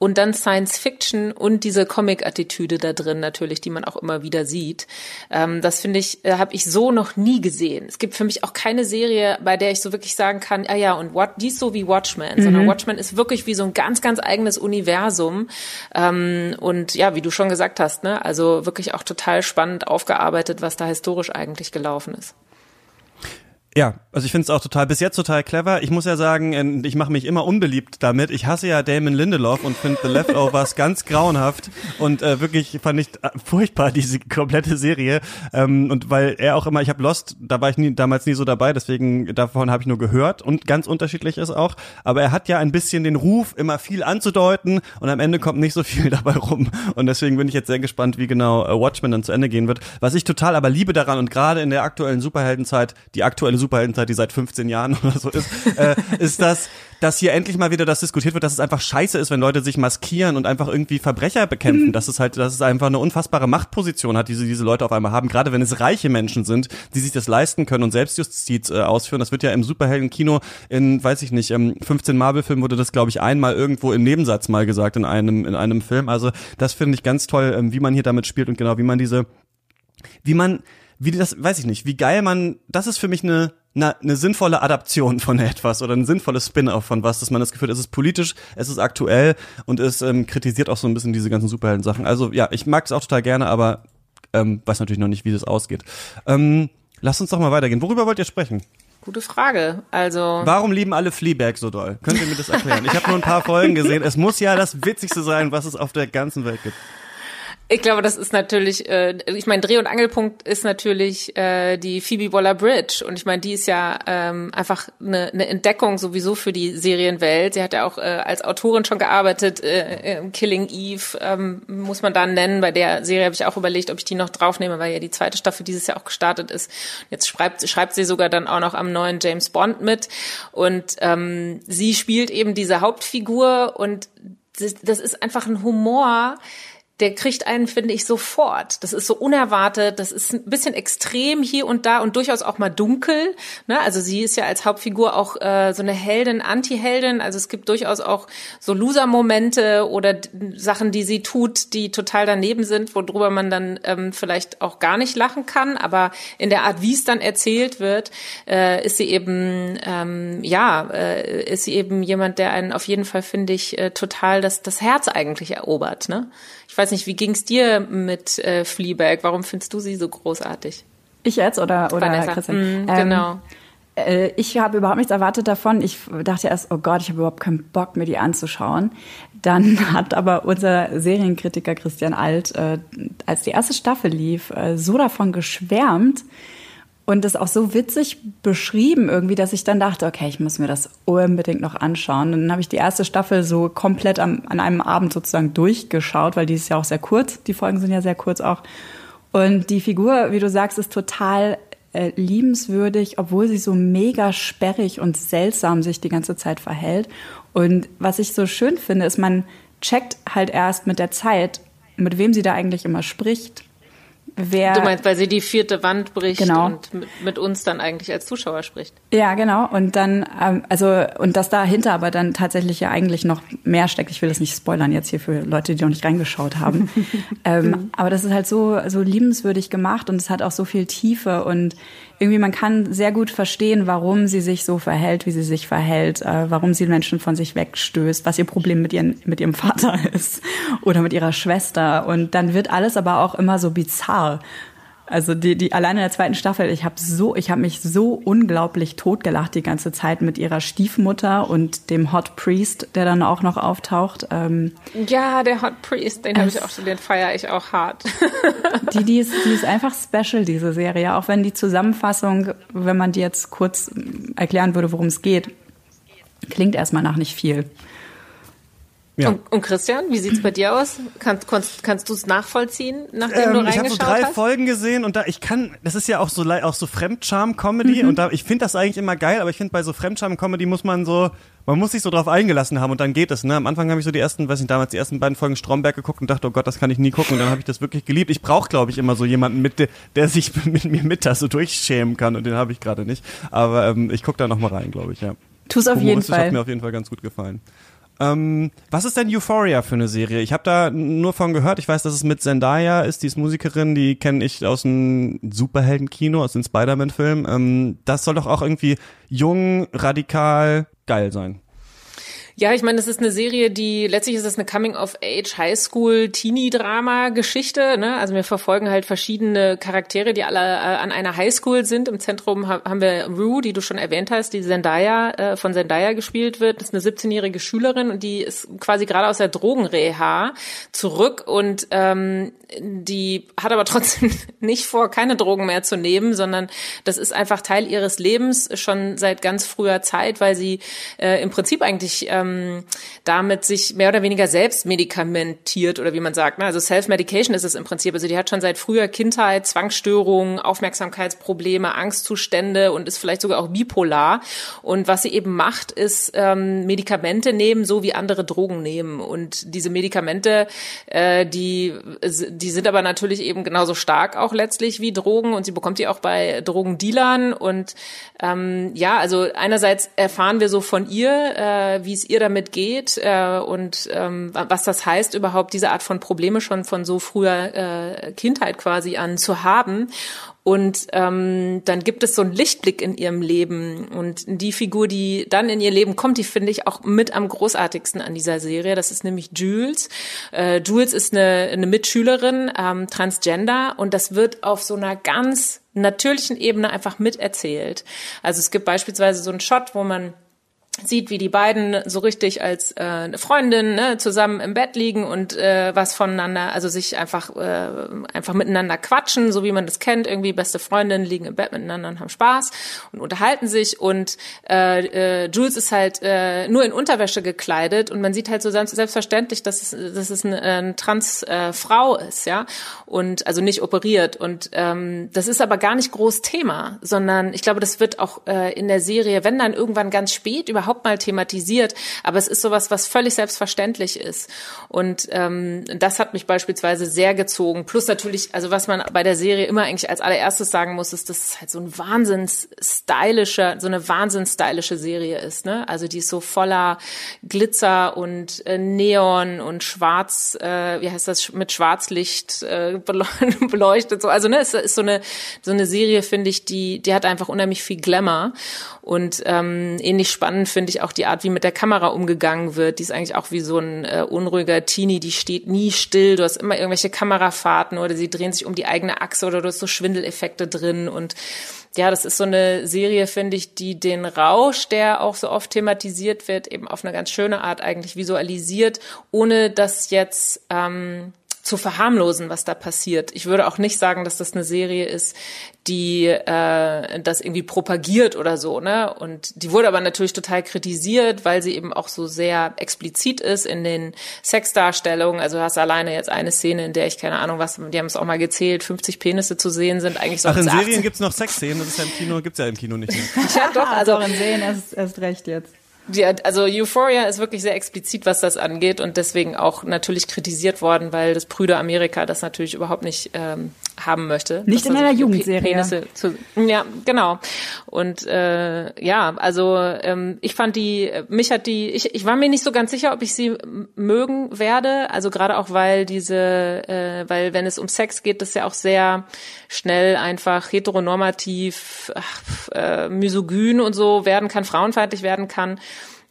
und dann Science Fiction und diese Comic-Attitüde da drin natürlich, die man auch immer wieder sieht. Ähm, das finde ich, äh, habe ich so noch nie gesehen. Es gibt für mich auch keine Serie, bei der ich so wirklich sagen kann, ah ja, und what, die ist so wie Watchmen, mhm. sondern Watchmen ist wirklich wie so ein ganz, ganz eigenes Universum. Ähm, und ja, wie du schon gesagt hast, ne, also wirklich auch total spannend aufgearbeitet, was da historisch eigentlich gelaufen ist. Ja, also ich finde es auch total, bis jetzt total clever. Ich muss ja sagen, ich mache mich immer unbeliebt damit. Ich hasse ja Damon Lindelof und finde The Leftovers ganz grauenhaft und äh, wirklich fand ich furchtbar diese komplette Serie. Ähm, und weil er auch immer, ich habe Lost, da war ich nie, damals nie so dabei, deswegen davon habe ich nur gehört und ganz unterschiedlich ist auch. Aber er hat ja ein bisschen den Ruf, immer viel anzudeuten und am Ende kommt nicht so viel dabei rum. Und deswegen bin ich jetzt sehr gespannt, wie genau Watchmen dann zu Ende gehen wird. Was ich total aber liebe daran und gerade in der aktuellen Superheldenzeit, die aktuelle Superheldenzeit, die seit fünfzehn Jahren oder so ist, äh, ist das, dass hier endlich mal wieder das diskutiert wird, dass es einfach scheiße ist, wenn Leute sich maskieren und einfach irgendwie Verbrecher bekämpfen. Dass es halt, dass es einfach eine unfassbare Machtposition hat, die diese Leute auf einmal haben, gerade wenn es reiche Menschen sind, die sich das leisten können und Selbstjustiz äh, ausführen. Das wird ja im Superheldenkino in, weiß ich nicht, ähm, fünfzehn Marvel-Filmen wurde das, glaube ich, einmal irgendwo im Nebensatz mal gesagt in einem, in einem Film. Also das finde ich ganz toll, ähm, wie man hier damit spielt und genau, wie man diese, wie man Wie das, weiß ich nicht, wie geil man, das ist für mich eine, eine, eine sinnvolle Adaption von etwas oder ein sinnvolles Spin-off von was, dass man das Gefühl hat, es ist politisch, es ist aktuell und es ähm, kritisiert auch so ein bisschen diese ganzen Superhelden-Sachen. Also ja, ich mag es auch total gerne, aber ähm, weiß natürlich noch nicht, wie das ausgeht. Ähm, lasst uns doch mal weitergehen. Worüber wollt ihr sprechen? Gute Frage. Also warum lieben alle Fleabag so doll? Könnt ihr mir das erklären? Ich habe nur ein paar Folgen gesehen. Es muss ja das Witzigste sein, was es auf der ganzen Welt gibt. Ich glaube, das ist natürlich, äh, ich meine, Dreh- und Angelpunkt ist natürlich äh, die Phoebe Waller-Bridge. Und ich meine, die ist ja ähm, einfach eine, eine Entdeckung sowieso für die Serienwelt. Sie hat ja auch äh, als Autorin schon gearbeitet, äh, äh, Killing Eve ähm, muss man da nennen. Bei der Serie habe ich auch überlegt, ob ich die noch draufnehme, weil ja die zweite Staffel dieses Jahr auch gestartet ist. Jetzt schreibt, schreibt sie sogar dann auch noch am neuen James Bond mit. Und ähm, sie spielt eben diese Hauptfigur und das, das ist einfach ein Humor, der kriegt einen, finde ich, sofort. Das ist so unerwartet, das ist ein bisschen extrem hier und da und durchaus auch mal dunkel. Ne? Also sie ist ja als Hauptfigur auch äh, so eine Heldin, Anti-Heldin. Also es gibt durchaus auch so Loser-Momente oder d- Sachen, die sie tut, die total daneben sind, worüber man dann ähm, vielleicht auch gar nicht lachen kann. Aber in der Art, wie es dann erzählt wird, äh, ist sie eben, ähm, ja, äh, ist sie eben jemand, der einen auf jeden Fall, finde ich, äh, total das, das Herz eigentlich erobert, ne? Ich weiß nicht, wie ging's dir mit äh, Fleabag? Warum findest du sie so großartig? Ich jetzt oder oder Vanessa. Christian? Mm, ähm, genau. Äh, ich habe überhaupt nichts erwartet davon. Ich dachte erst, oh Gott, ich habe überhaupt keinen Bock, mir die anzuschauen. Dann hat aber unser Serienkritiker Christian Alt, äh, als die erste Staffel lief, äh, so davon geschwärmt und das auch so witzig beschrieben irgendwie, dass ich dann dachte, okay, ich muss mir das unbedingt noch anschauen. Und dann habe ich die erste Staffel so komplett am, an einem Abend sozusagen durchgeschaut, weil die ist ja auch sehr kurz. Die Folgen sind ja sehr kurz auch. Und die Figur, wie du sagst, ist total äh, liebenswürdig, obwohl sie so mega sperrig und seltsam sich die ganze Zeit verhält. Und was ich so schön finde, ist, man checkt halt erst mit der Zeit, mit wem sie da eigentlich immer spricht. Wer, du meinst, weil sie die vierte Wand bricht genau. und mit, mit uns dann eigentlich als Zuschauer spricht. Ja, genau. Und dann, ähm, also, und dass dahinter aber dann tatsächlich ja eigentlich noch mehr steckt. Ich will das nicht spoilern jetzt hier für Leute, die noch nicht reingeschaut haben. ähm, aber das ist halt so, so liebenswürdig gemacht und es hat auch so viel Tiefe und irgendwie man kann sehr gut verstehen, warum sie sich so verhält, wie sie sich verhält, äh, warum sie Menschen von sich wegstößt, was ihr Problem mit ihren, mit ihrem Vater ist oder mit ihrer Schwester. Und dann wird alles aber auch immer so bizarr. Also die, die alleine in der zweiten Staffel, ich habe so, ich habe mich so unglaublich totgelacht die ganze Zeit mit ihrer Stiefmutter und dem Hot Priest, der dann auch noch auftaucht. Ähm, ja, der Hot Priest, den habe ich auch schon, den feiere ich auch hart. Die, die ist, die ist einfach special, diese Serie. Auch wenn die Zusammenfassung, wenn man die jetzt kurz erklären würde, worum es geht, klingt erstmal nach nicht viel. Ja. Und, und Christian, wie sieht's bei dir aus? Kannst, kannst, kannst du es nachvollziehen, nachdem ähm, du reingeschaut hast? Ich habe so drei hast? Folgen gesehen und da ich kann, das ist ja auch so auch so Fremdscham-Comedy, mhm. und da, ich finde das eigentlich immer geil, aber ich finde bei so Fremdscham-Comedy muss man so, man muss sich so drauf eingelassen haben und dann geht es. Ne? Am Anfang habe ich so die ersten, weiß nicht, damals die ersten beiden Folgen Stromberg geguckt und dachte, oh Gott, das kann ich nie gucken, und dann habe ich das wirklich geliebt. Ich brauche, glaube ich, immer so jemanden mit, der, der sich mit mir mit da so durchschämen kann, und den habe ich gerade nicht. Aber ähm, ich gucke da nochmal rein, glaube ich, ja. Tu's auf jeden Fall. Hat mir auf jeden Fall ganz gut gefallen. Ähm, was ist denn Euphoria für eine Serie? Ich habe da nur von gehört, ich weiß, dass es mit Zendaya ist, die ist Musikerin, die kenne ich aus dem Superheldenkino, aus den Spider-Man-Filmen. Ähm, das soll doch auch irgendwie jung, radikal, geil sein. Ja, ich meine, das ist eine Serie, die, letztlich ist es eine Coming-of-Age-Highschool-Teenie-Drama-Geschichte, ne? Also wir verfolgen halt verschiedene Charaktere, die alle äh, an einer Highschool sind. Im Zentrum ha- haben wir Rue, die du schon erwähnt hast, die Zendaya, äh, von Zendaya gespielt wird. Das ist eine siebzehnjährige Schülerin und die ist quasi gerade aus der Drogenreha zurück und ähm, die hat aber trotzdem nicht vor, keine Drogen mehr zu nehmen, sondern das ist einfach Teil ihres Lebens schon seit ganz früher Zeit, weil sie äh, im Prinzip eigentlich ähm, damit sich mehr oder weniger selbst medikamentiert, oder wie man sagt, ne? Also Self-Medication ist es im Prinzip. Also die hat schon seit früher Kindheit Zwangsstörungen, Aufmerksamkeitsprobleme, Angstzustände und ist vielleicht sogar auch bipolar. Und was sie eben macht, ist ähm, Medikamente nehmen, so wie andere Drogen nehmen. Und diese Medikamente, äh, die die sind aber natürlich eben genauso stark auch letztlich wie Drogen, und sie bekommt die auch bei Drogendealern. Und ähm, ja, also einerseits erfahren wir so von ihr, äh, wie es ihr damit geht äh, und ähm, was das heißt, überhaupt diese Art von Probleme schon von so früher äh, Kindheit quasi an zu haben. Und ähm, dann gibt es so einen Lichtblick in ihrem Leben, und die Figur, die dann in ihr Leben kommt, die finde ich auch mit am großartigsten an dieser Serie. Das ist nämlich Jules. Äh, Jules ist eine, eine Mitschülerin, ähm, Transgender, und das wird auf so einer ganz natürlichen Ebene einfach miterzählt. Also es gibt beispielsweise so einen Shot, wo man sieht, wie die beiden so richtig als äh, eine Freundin, ne, zusammen im Bett liegen und äh, was voneinander, also sich einfach äh, einfach miteinander quatschen, so wie man das kennt, irgendwie beste Freundinnen liegen im Bett miteinander und haben Spaß und unterhalten sich, und äh, äh, Jules ist halt äh, nur in Unterwäsche gekleidet, und man sieht halt so selbstverständlich, dass es, dass es eine, eine Transfrau äh, ist, ja, und also nicht operiert, und ähm, das ist aber gar nicht groß Thema, sondern ich glaube, das wird auch äh, in der Serie, wenn dann irgendwann ganz spät, überhaupt überhaupt mal thematisiert, aber es ist sowas, was völlig selbstverständlich ist. Und ähm, das hat mich beispielsweise sehr gezogen. Plus natürlich, also was man bei der Serie immer eigentlich als allererstes sagen muss, ist, dass es halt so ein wahnsinns stylischer, so eine wahnsinns stylische Serie ist, ne? Also die ist so voller Glitzer und äh, Neon und Schwarz, äh, wie heißt das, mit Schwarzlicht äh, beleuchtet, so. Also ne, es ist so eine so eine Serie, finde ich, die die hat einfach unheimlich viel Glamour, und ähm, ähnlich spannend finde ich auch die Art, wie mit der Kamera umgegangen wird. Die ist eigentlich auch wie so ein äh, unruhiger Teenie, die steht nie still. Du hast immer irgendwelche Kamerafahrten oder sie drehen sich um die eigene Achse oder du hast so Schwindeleffekte drin. Und ja, das ist so eine Serie, finde ich, die den Rausch, der auch so oft thematisiert wird, eben auf eine ganz schöne Art eigentlich visualisiert, ohne dass jetzt ähm, zu verharmlosen, was da passiert. Ich würde auch nicht sagen, dass das eine Serie ist, die äh, das irgendwie propagiert oder so, ne? Und die wurde aber natürlich total kritisiert, weil sie eben auch so sehr explizit ist in den Sexdarstellungen. Also du hast alleine jetzt eine Szene, in der ich, keine Ahnung was, die haben es auch mal gezählt, fünfzig Penisse zu sehen sind, eigentlich so. Ach, in Serien gibt's noch Sexszenen, das ist ja im Kino, gibt's ja im Kino nicht mehr. Ja, doch, also in Serien erst, erst recht jetzt. Ja, also Euphoria ist wirklich sehr explizit, was das angeht, und deswegen auch natürlich kritisiert worden, weil das prüde Amerika das natürlich überhaupt nicht ähm, haben möchte. Nicht in einer so Jugendserie. Zu, ja, genau. Und äh, ja, also ähm, ich fand die, mich hat die, ich, ich war mir nicht so ganz sicher, ob ich sie mögen werde, also gerade auch, weil diese, äh, weil wenn es um Sex geht, das ist ja auch sehr schnell einfach heteronormativ, ach, äh, misogyn und so werden kann, frauenfeindlich werden kann.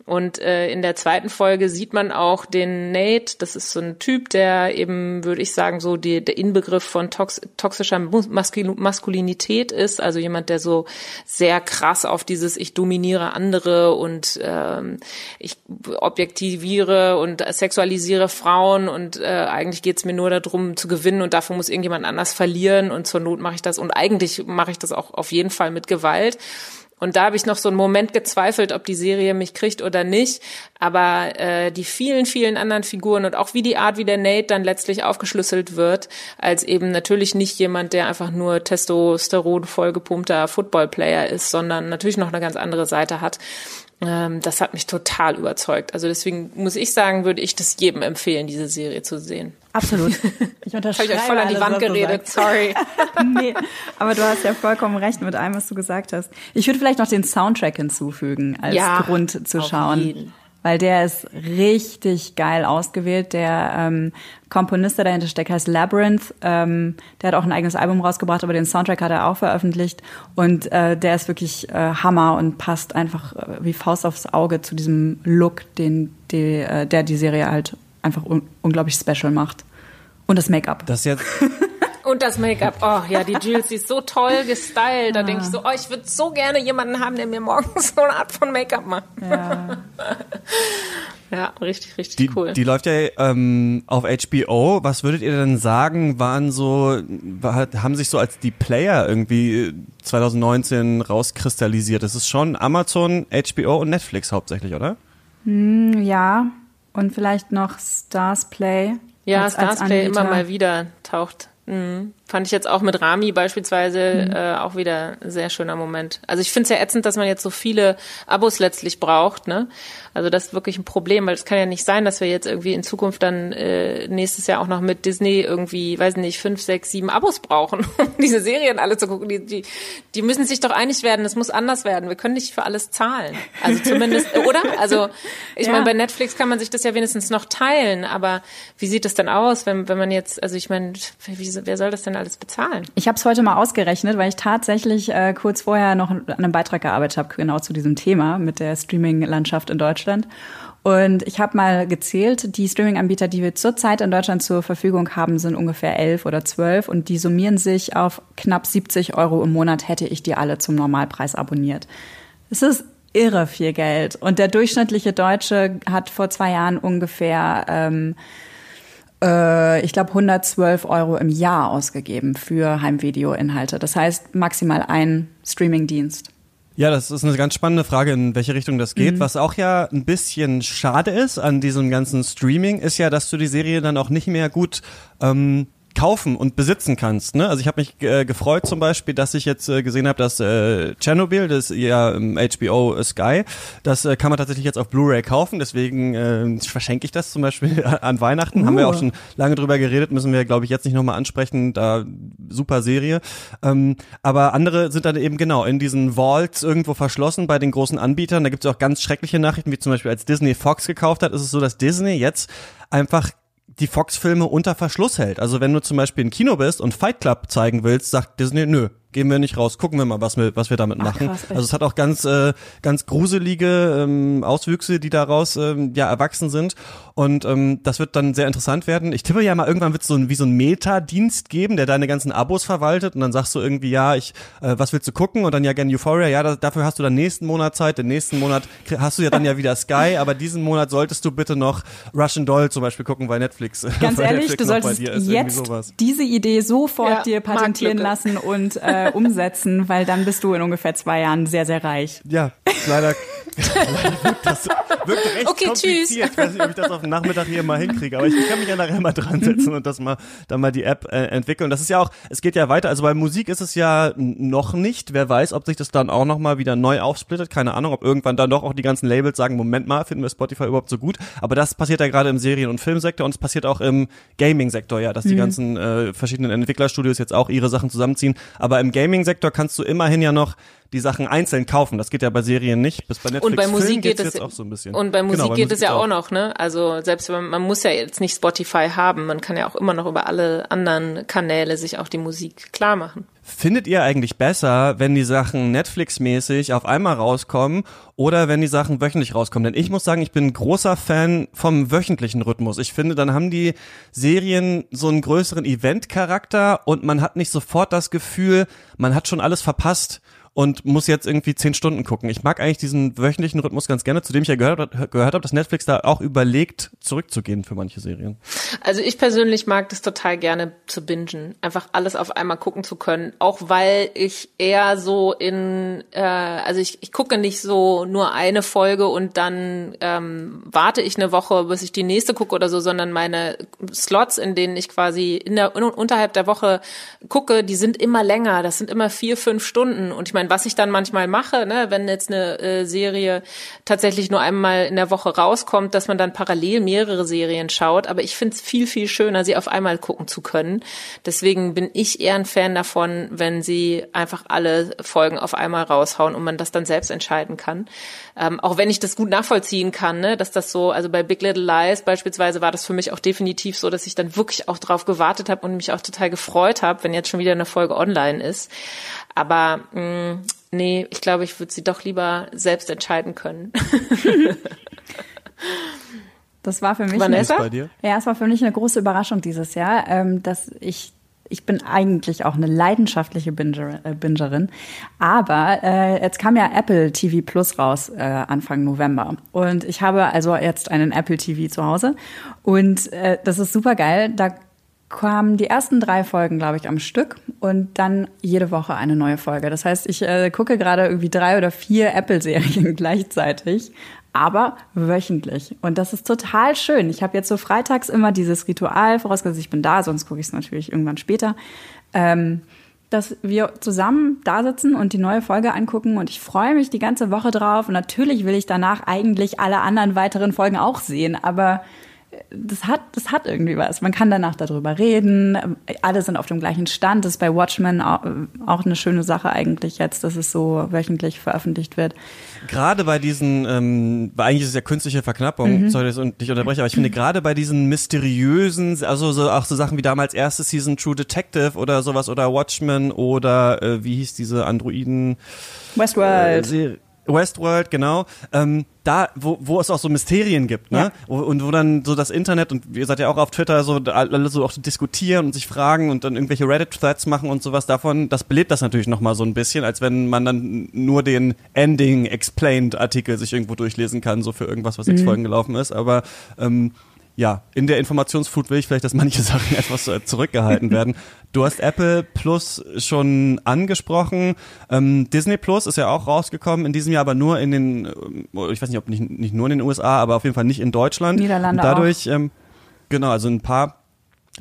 Und äh, in der zweiten Folge sieht man auch den Nate, das ist so ein Typ, der eben, würde ich sagen, so die, der Inbegriff von tox, toxischer Maskul- Maskulinität ist, also jemand, der so sehr krass auf dieses ich dominiere andere und ähm, ich objektiviere und sexualisiere Frauen und äh, eigentlich geht's mir nur darum zu gewinnen und dafür muss irgendjemand anders verlieren und zur Not mache ich das und eigentlich mache ich das auch auf jeden Fall mit Gewalt. Und da habe ich noch so einen Moment gezweifelt, ob die Serie mich kriegt oder nicht. Aber äh, die vielen, vielen anderen Figuren und auch wie die Art, wie der Nate dann letztlich aufgeschlüsselt wird, als eben natürlich nicht jemand, der einfach nur Testosteron vollgepumpter Footballplayer ist, sondern natürlich noch eine ganz andere Seite hat. Ähm, das hat mich total überzeugt. Also deswegen muss ich sagen, würde ich das jedem empfehlen, diese Serie zu sehen. Absolut. Ich unterschreibe. Habe ich euch voll an die Wand geredet, sorry. Nee, aber du hast ja vollkommen recht mit allem, was du gesagt hast. Ich würde vielleicht noch den Soundtrack hinzufügen, als ja, Grund zu schauen. Jeden. Weil der ist richtig geil ausgewählt. Der ähm, Komponist, der dahinter steckt, heißt Labyrinth. Ähm, der hat auch ein eigenes Album rausgebracht, aber den Soundtrack hat er auch veröffentlicht. Und äh, der ist wirklich äh, Hammer und passt einfach äh, wie Faust aufs Auge zu diesem Look, den, die, äh, der die Serie halt einfach un- unglaublich special macht. Und das Make-up. Das jetzt. Und das Make-up. Oh ja, die Jules, die ist so toll gestylt. Da ah. denke ich so, oh, ich würde so gerne jemanden haben, der mir morgens so eine Art von Make-up macht. Ja, ja richtig, richtig die, cool. Die läuft ja ähm, auf H B O. Was würdet ihr denn sagen, waren so, haben sich so als die Player irgendwie zwanzig neunzehn rauskristallisiert? Das ist schon Amazon, H B O und Netflix hauptsächlich, oder? Mm, ja. Und vielleicht noch Stars Play. Ja, als, Stars als Play immer mal wieder taucht. Mhm. Fand ich jetzt auch mit Rami beispielsweise mhm. äh, auch wieder ein sehr schöner Moment. Also ich finde es ja ätzend, dass man jetzt so viele Abos letztlich braucht, ne? Also das ist wirklich ein Problem, weil es kann ja nicht sein, dass wir jetzt irgendwie in Zukunft dann äh, nächstes Jahr auch noch mit Disney irgendwie, weiß nicht, fünf, sechs, sieben Abos brauchen, um diese Serien alle zu gucken. Die, die, die müssen sich doch einig werden, das muss anders werden. Wir können nicht für alles zahlen. Also zumindest, oder? Also ich ja. meine, bei Netflix kann man sich das ja wenigstens noch teilen, aber wie sieht das denn aus, wenn wenn man jetzt, also ich meine, wer soll das denn alles bezahlen? Ich habe es heute mal ausgerechnet, weil ich tatsächlich äh, kurz vorher noch an einem Beitrag gearbeitet habe, genau zu diesem Thema mit der Streaming-Landschaft in Deutschland. Und ich habe mal gezählt, die Streaming-Anbieter, die wir zurzeit in Deutschland zur Verfügung haben, sind ungefähr elf oder zwölf und die summieren sich auf knapp siebzig Euro im Monat, hätte ich die alle zum Normalpreis abonniert. Es ist irre viel Geld und der durchschnittliche Deutsche hat vor zwei Jahren ungefähr ähm, ich glaube, hundertzwölf Euro im Jahr ausgegeben für Heimvideo-Inhalte. Das heißt, maximal ein Streaming-Dienst. Ja, das ist eine ganz spannende Frage, in welche Richtung das geht. Mhm. Was auch ja ein bisschen schade ist an diesem ganzen Streaming, ist ja, dass du die Serie dann auch nicht mehr gut ähm, kaufen und besitzen kannst. Ne? Also ich habe mich äh, gefreut zum Beispiel, dass ich jetzt äh, gesehen habe, dass äh, Chernobyl, das ist ja ähm, H B O Sky, das äh, kann man tatsächlich jetzt auf Blu-ray kaufen, deswegen äh, verschenke ich das zum Beispiel an Weihnachten. Uh. Haben wir auch schon lange drüber geredet, müssen wir, glaube ich, jetzt nicht nochmal ansprechen, da super Serie. Ähm, aber andere sind dann eben genau in diesen Vaults irgendwo verschlossen bei den großen Anbietern. Da gibt es auch ganz schreckliche Nachrichten, wie zum Beispiel als Disney Fox gekauft hat, ist es so, dass Disney jetzt einfach die Fox-Filme unter Verschluss hält. Also wenn du zum Beispiel im Kino bist und Fight Club zeigen willst, sagt Disney, nö, gehen wir nicht raus, gucken wir mal, was wir, was wir damit machen. Ach, krass, also es hat auch ganz äh, ganz gruselige ähm, Auswüchse, die daraus ähm, ja erwachsen sind. Und ähm, das wird dann sehr interessant werden. Ich tippe ja mal, irgendwann wird es so ein, wie so ein Meta-Dienst geben, der deine ganzen Abos verwaltet und dann sagst du irgendwie, ja, ich, äh, was willst du gucken? Und dann ja gerne Euphoria, ja, das, dafür hast du dann nächsten Monat Zeit, den nächsten Monat hast du ja dann ja wieder Sky, aber diesen Monat solltest du bitte noch Russian Doll zum Beispiel gucken, weil Netflix Ganz weil ehrlich, Netflix du solltest ist, jetzt sowas. Diese Idee sofort ja, dir patentieren lassen und äh, umsetzen, weil dann bist du in ungefähr zwei Jahren sehr, sehr reich. Ja, leider, leider wirkt das wirkt recht okay, kompliziert. Tschüss. Ich weiß nicht, ob ich das auf den Nachmittag hier mal hinkriege, aber ich kann mich ja nachher mal dran setzen und das mal, dann mal die App äh, entwickeln. Das ist ja auch, es geht ja weiter, also bei Musik ist es ja noch nicht, wer weiß, ob sich das dann auch nochmal wieder neu aufsplittet, keine Ahnung, ob irgendwann dann doch auch die ganzen Labels sagen, Moment mal, finden wir Spotify überhaupt so gut, aber das passiert ja gerade im Serien- und Filmsektor und es passiert auch im Gaming-Sektor, ja, dass mhm. die ganzen äh, verschiedenen Entwicklerstudios jetzt auch ihre Sachen zusammenziehen, aber im Gaming-Sektor kannst du immerhin ja noch die Sachen einzeln kaufen. Das geht ja bei Serien nicht. Bis bei Netflix und bei Musik geht es jetzt auch so ein bisschen. Und bei Musik genau, bei geht Musik es ja auch. auch noch, ne? Also selbst wenn man, man muss ja jetzt nicht Spotify haben, man kann ja auch immer noch über alle anderen Kanäle sich auch die Musik klar machen. Findet ihr eigentlich besser, wenn die Sachen Netflix-mäßig auf einmal rauskommen oder wenn die Sachen wöchentlich rauskommen? Denn ich muss sagen, ich bin ein großer Fan vom wöchentlichen Rhythmus. Ich finde, dann haben die Serien so einen größeren Event-Charakter und man hat nicht sofort das Gefühl, man hat schon alles verpasst und muss jetzt irgendwie zehn Stunden gucken. Ich mag eigentlich diesen wöchentlichen Rhythmus ganz gerne, zu dem ich ja gehört, gehört habe, dass Netflix da auch überlegt, zurückzugehen für manche Serien. Also ich persönlich mag das total gerne zu bingen, einfach alles auf einmal gucken zu können, auch weil ich eher so in, äh, also ich, ich gucke nicht so nur eine Folge und dann ähm, warte ich eine Woche, bis ich die nächste gucke oder so, sondern meine Slots, in denen ich quasi in der, in, unterhalb der Woche gucke, die sind immer länger, das sind immer vier, fünf Stunden und ich meine, was ich dann manchmal mache, ne, wenn jetzt eine äh, Serie tatsächlich nur einmal in der Woche rauskommt, dass man dann parallel mehrere Serien schaut, aber ich finde es viel, viel schöner, sie auf einmal gucken zu können. Deswegen bin ich eher ein Fan davon, wenn sie einfach alle Folgen auf einmal raushauen und man das dann selbst entscheiden kann. Ähm, auch wenn ich das gut nachvollziehen kann, ne, dass das so, also bei Big Little Lies beispielsweise war das für mich auch definitiv so, dass ich dann wirklich auch drauf gewartet habe und mich auch total gefreut habe, wenn jetzt schon wieder eine Folge online ist. Aber mh, nee, ich glaube, ich würde sie doch lieber selbst entscheiden können. Das war für mich Vanessa? Eine, ja, es war für mich eine große Überraschung dieses Jahr, ähm, dass ich ich bin eigentlich auch eine leidenschaftliche Binger, äh, Bingerin, aber äh, jetzt kam ja Apple T V Plus raus äh, Anfang November und ich habe also jetzt einen Apple T V zu Hause und äh, das ist super geil. Da kamen die ersten drei Folgen, glaube ich, am Stück und dann jede Woche eine neue Folge. Das heißt, ich äh, gucke gerade irgendwie drei oder vier Apple-Serien gleichzeitig, aber wöchentlich. Und das ist total schön. Ich habe jetzt so freitags immer dieses Ritual, vorausgesetzt ich bin da, sonst gucke ich es natürlich irgendwann später, ähm, dass wir zusammen da sitzen und die neue Folge angucken und ich freue mich die ganze Woche drauf. Und natürlich will ich danach eigentlich alle anderen weiteren Folgen auch sehen, aber Das hat, das hat irgendwie was. Man kann danach darüber reden. Alle sind auf dem gleichen Stand. Das ist bei Watchmen auch eine schöne Sache eigentlich jetzt, dass es so wöchentlich veröffentlicht wird. Gerade bei diesen, ähm, eigentlich ist es ja künstliche Verknappung, mhm. sorry, dass ich dich unterbreche, aber ich finde gerade bei diesen mysteriösen, also so, auch so Sachen wie damals erste Season True Detective oder sowas oder Watchmen oder äh, wie hieß diese Androiden? Westworld. Äh, Westworld, genau, ähm, da, wo, wo es auch so Mysterien gibt, ne? Ja. Und wo dann so das Internet, und ihr seid ja auch auf Twitter so, alle so auch diskutieren und sich fragen und dann irgendwelche Reddit-Threads machen und sowas davon, das belebt das natürlich nochmal so ein bisschen, als wenn man dann nur den Ending-Explained-Artikel sich irgendwo durchlesen kann, so für irgendwas, was sechs mhm. Folgen gelaufen ist, aber, ähm, ja, in der Informationsflut will ich vielleicht, dass manche Sachen etwas zurückgehalten werden. Du hast Apple Plus schon angesprochen. Ähm, Disney Plus ist ja auch rausgekommen in diesem Jahr, aber nur in den, ich weiß nicht, ob nicht, nicht nur in den U S A, aber auf jeden Fall nicht in Deutschland. Niederlande auch. Dadurch, ähm, genau, also in ein paar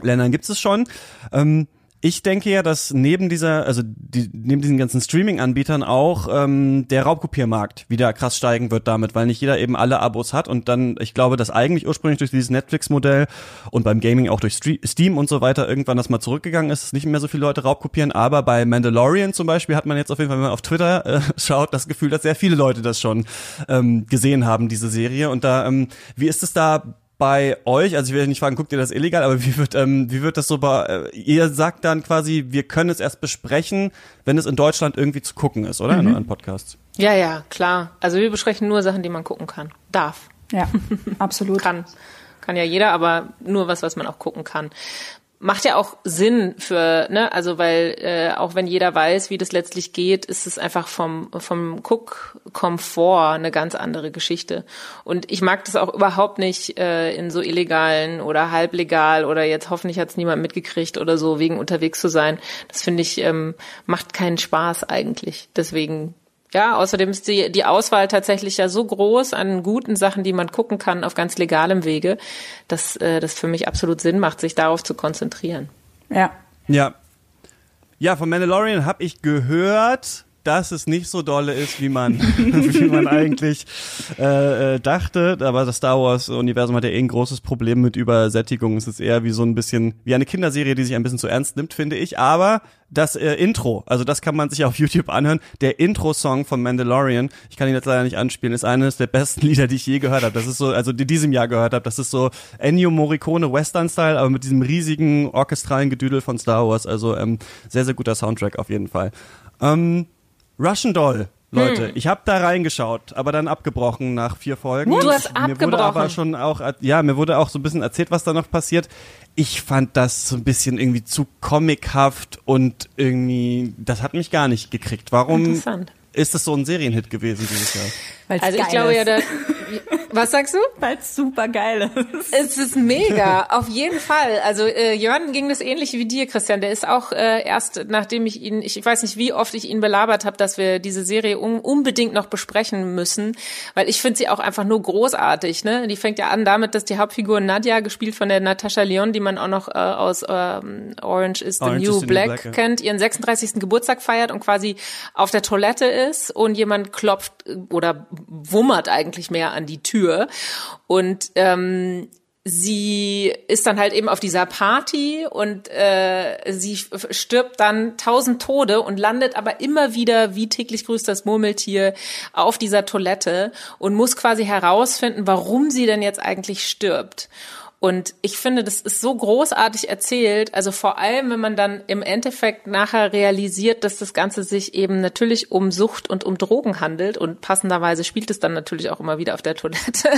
Ländern gibt es schon. Ähm, Ich denke ja, dass neben dieser, also die, neben diesen ganzen Streaming-Anbietern auch ähm, der Raubkopiermarkt wieder krass steigen wird damit, weil nicht jeder eben alle Abos hat und dann, ich glaube, dass eigentlich ursprünglich durch dieses Netflix-Modell und beim Gaming auch durch Steam und so weiter irgendwann das mal zurückgegangen ist, dass nicht mehr so viele Leute raubkopieren, aber bei Mandalorian zum Beispiel hat man jetzt auf jeden Fall, wenn man auf Twitter äh, schaut, das Gefühl, dass sehr viele Leute das schon ähm, gesehen haben, diese Serie und da, ähm, wie ist es da bei euch, also ich will nicht fragen, guckt ihr das illegal, aber wie wird ähm, wie wird das so bei, äh, ihr sagt dann quasi, wir können es erst besprechen, wenn es in Deutschland irgendwie zu gucken ist, oder? Mhm. In euren Podcasts. Ja, ja, klar. Also wir besprechen nur Sachen, die man gucken kann. Darf. Ja, absolut. Kann. Kann ja jeder, aber nur was, was man auch gucken kann. Macht ja auch Sinn für, ne, also weil äh, auch wenn jeder weiß, wie das letztlich geht, ist es einfach vom vom Guck-Komfort eine ganz andere Geschichte. Und ich mag das auch überhaupt nicht äh, in so illegalen oder halblegal oder jetzt hoffentlich hat's niemand mitgekriegt oder so, wegen unterwegs zu sein. Das finde ich, ähm, macht keinen Spaß eigentlich. Deswegen, ja, außerdem ist die, die Auswahl tatsächlich ja so groß an guten Sachen, die man gucken kann auf ganz legalem Wege, dass äh, das für mich absolut Sinn macht, sich darauf zu konzentrieren. Ja. Ja, ja, von Mandalorian habe ich gehört, dass es nicht so dolle ist, wie man wie man eigentlich äh, dachte. Aber das Star Wars-Universum hat ja eh ein großes Problem mit Übersättigung. Es ist eher wie so ein bisschen, wie eine Kinderserie, die sich ein bisschen zu ernst nimmt, finde ich. Aber das äh, Intro, also das kann man sich auf YouTube anhören, der Intro-Song von Mandalorian, ich kann ihn jetzt leider nicht anspielen, ist eines der besten Lieder, die ich je gehört habe. Das ist so, also in diesem Jahr gehört habe. Das ist so Ennio Morricone Western-Style, aber mit diesem riesigen orchestralen Gedüdel von Star Wars. Also ähm, sehr, sehr guter Soundtrack auf jeden Fall. Ähm, Russian Doll, Leute. Hm. Ich habe da reingeschaut, aber dann abgebrochen nach vier Folgen. Du hast abgebrochen. Mir wurde aber schon auch, ja, mir wurde auch so ein bisschen erzählt, was da noch passiert. Ich fand das so ein bisschen irgendwie zu comichaft und irgendwie, das hat mich gar nicht gekriegt. Warum ist das so ein Serienhit gewesen dieses Jahr? Weil's also ich glaube ist. ja, da, was sagst du? Weil es super geil ist. Es ist mega, auf jeden Fall. Also äh, Jörn ging das ähnlich wie dir, Christian. Der ist auch äh, erst, nachdem ich ihn, ich weiß nicht, wie oft ich ihn belabert habe, dass wir diese Serie um, unbedingt noch besprechen müssen, weil ich finde sie auch einfach nur großartig. Ne? Die fängt ja an damit, dass die Hauptfigur Nadja, gespielt von der Natascha Lyonne, die man auch noch äh, aus äh, Orange is the Orange New is the Black, New Black ja. kennt, ihren sechsunddreißigsten Geburtstag feiert und quasi auf der Toilette ist und jemand klopft oder wummert eigentlich mehr an die Tür und ähm, sie ist dann halt eben auf dieser Party und äh, sie f- stirbt dann tausend Tode und landet aber immer wieder, wie täglich grüßt das Murmeltier, auf dieser Toilette und muss quasi herausfinden, warum sie denn jetzt eigentlich stirbt. Und ich finde, das ist so großartig erzählt, also vor allem, wenn man dann im Endeffekt nachher realisiert, dass das Ganze sich eben natürlich um Sucht und um Drogen handelt und passenderweise spielt es dann natürlich auch immer wieder auf der Toilette.